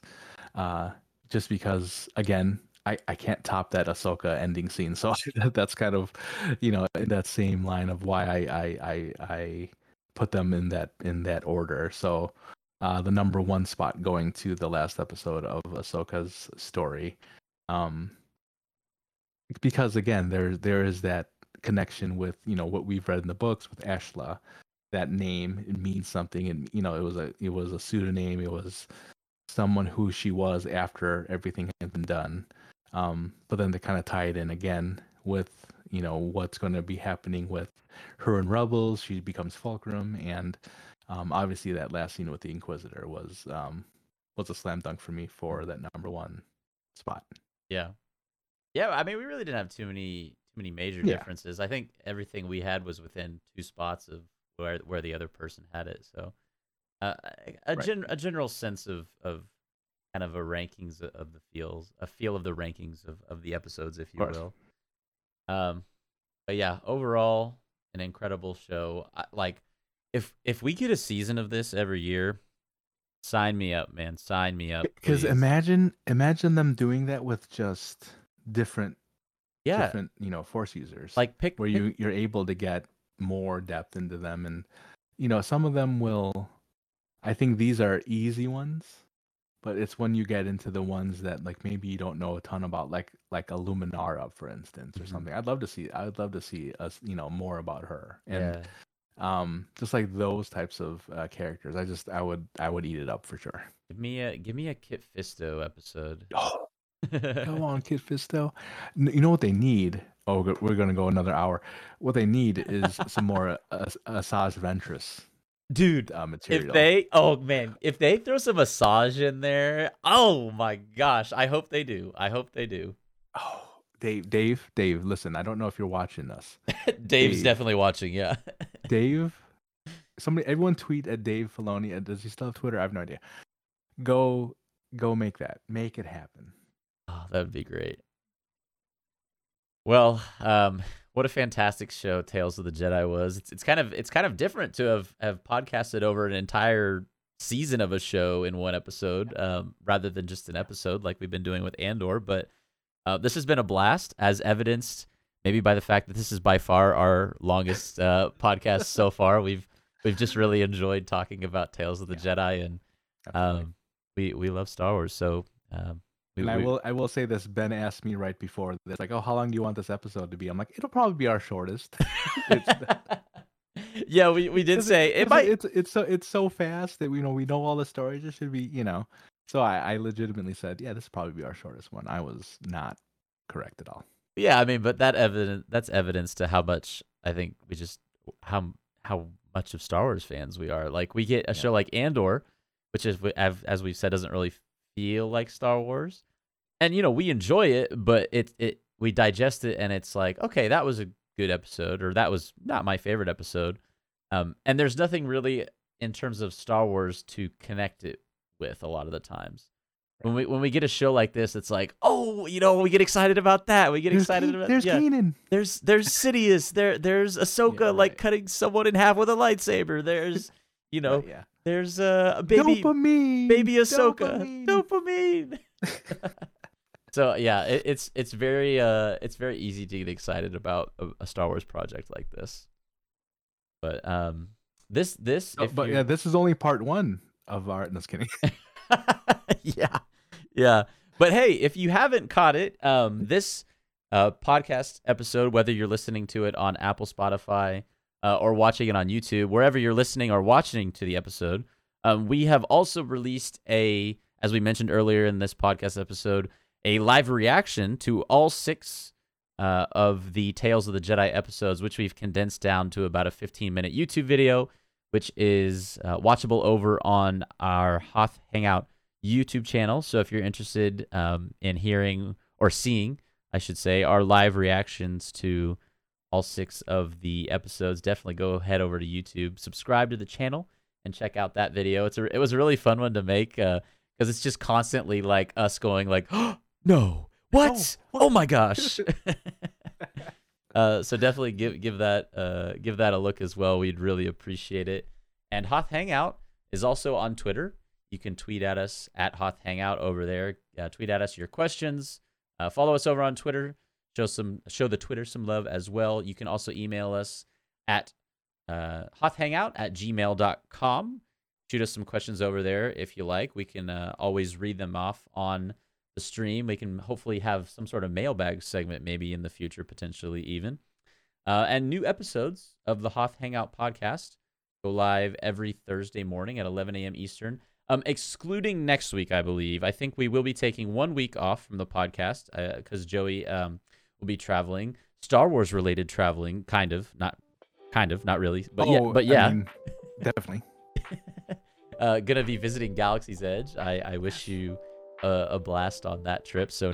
just because, again, I can't top that Ahsoka ending scene. So that's kind of, in that same line of why I put them in that order. So the number one spot going to the last episode of Ahsoka's story, because again there is that connection with what we've read in the books with Ashla. That name, it means something, and it was a pseudonym. It was someone who she was after everything had been done. But then to kind of tie it in again with, what's going to be happening with her and Rebels, she becomes Fulcrum. And obviously that last scene with the Inquisitor was a slam dunk for me for that number one spot. Yeah. Yeah. I mean, we really didn't have too many major differences. I think everything we had was within two spots of where the other person had it. So a general sense of, kind of a rankings of the feels, a feel of the rankings of the episodes, if you will. But yeah, overall, an incredible show. If we get a season of this every year, sign me up, man. Sign me up. Because imagine them doing that with just different, Force users. Like you're able to get more depth into them, and some of them will. I think these are easy ones. But it's when you get into the ones that maybe you don't know a ton about, like a Luminara, for instance, or something. I'd love to see us, more about her, and just like those types of characters. I would eat it up for sure. Give me a Kit Fisto episode. Oh, come on, Kit Fisto. You know what they need? Oh, we're gonna go another hour. What they need is some more Asajj Ventress. Dude, material. If they throw some massage in there, oh my gosh, I hope they do. Oh, Dave, listen, I don't know if you're watching us. Dave's definitely watching, yeah. Dave, everyone tweet at Dave Filoni. Does he still have Twitter? I have no idea. Go make that. Make it happen. Oh, that'd be great. Well, what a fantastic show Tales of the Jedi was. It's kind of different to have podcasted over an entire season of a show in one episode, rather than just an episode like we've been doing with Andor. But this has been a blast, as evidenced maybe by the fact that this is by far our longest podcast so far. We've just really enjoyed talking about Tales of the Jedi, and we love Star Wars. So I will say this. Ben asked me right before this, like, "Oh, how long do you want this episode to be?" I'm like, "It'll probably be our shortest." Yeah, we did say it might. It's so fast that we know all the stories. It should be, So I legitimately said, "Yeah, this will probably be our shortest one." I was not correct at all. Yeah, I mean, but that's evidence to how much I think we just how much of Star Wars fans we are. Like, we get a show like Andor, which is, as we've said, doesn't really feel like Star Wars, and we enjoy it, but it we digest it, and it's like, okay, that was a good episode, or that was not my favorite episode, and there's nothing really in terms of Star Wars to connect it with a lot of the times. When we get a show like this, it's like, oh, we get excited about that. We get excited about Kanan. There's Sidious. There's Ahsoka cutting someone in half with a lightsaber. There's there's a baby Ahsoka. Dopamine. So it's very easy to get excited about a Star Wars project like this. But this is only part one of our. No, just kidding. Yeah. But hey, if you haven't caught it, this podcast episode, whether you're listening to it on Apple, Spotify, or watching it on YouTube, wherever you're listening or watching to the episode, we have also released as we mentioned earlier in this podcast episode, a live reaction to all 6 of the Tales of the Jedi episodes, which we've condensed down to about a 15-minute YouTube video, which is watchable over on our Hoth Hangout YouTube channel. So if you're interested in hearing or seeing, I should say, our live reactions to all 6 of the episodes, definitely go head over to YouTube, subscribe to the channel, and check out that video. It was a really fun one to make because it's just constantly like us going like, oh, no, what? Oh my gosh. So definitely give that a look as well. We'd really appreciate it. And Hoth Hangout is also on Twitter. You can tweet at us at Hoth Hangout over there. Tweet at us your questions. Follow us over on Twitter. Show the Twitter some love as well. You can also email us at hothangout@gmail.com. Shoot us some questions over there if you like. We can always read them off on the stream. We can hopefully have some sort of mailbag segment maybe in the future, potentially even. And new episodes of the Hoth Hangout podcast go live every Thursday morning at 11 a.m. Eastern, excluding next week, I believe. I think we will be taking 1 week off from the podcast because Joey will be traveling, Star Wars related traveling, not really, but I mean, definitely. Gonna be visiting Galaxy's Edge. I wish you a blast on that trip. So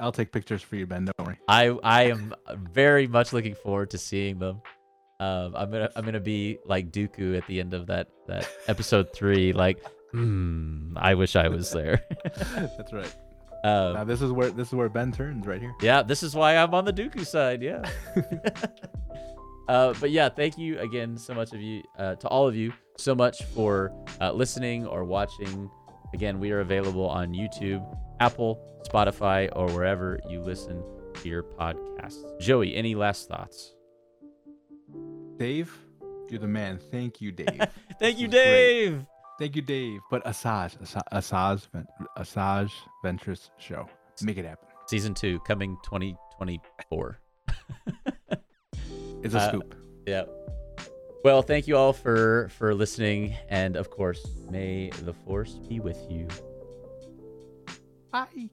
I'll take pictures for you, Ben. Don't worry. I am very much looking forward to seeing them. I'm gonna be like Dooku at the end of that episode 3. Like, I wish I was there. That's right. Now this is where Ben turns right here. Yeah, this is why I'm on the Dooku side. Yeah. But yeah, thank you again so much to all of you so much for listening or watching. Again, we are available on YouTube, Apple, Spotify, or wherever you listen to your podcasts. Joey, any last thoughts? Dave, you're the man. Thank you, Dave. Thank you, Dave. Great. Thank you, Dave. But Asajj Ventress show. Make it happen. Season 2 coming 2024. It's a scoop. Yeah. Well, thank you all for listening, and of course, may the Force be with you. Bye.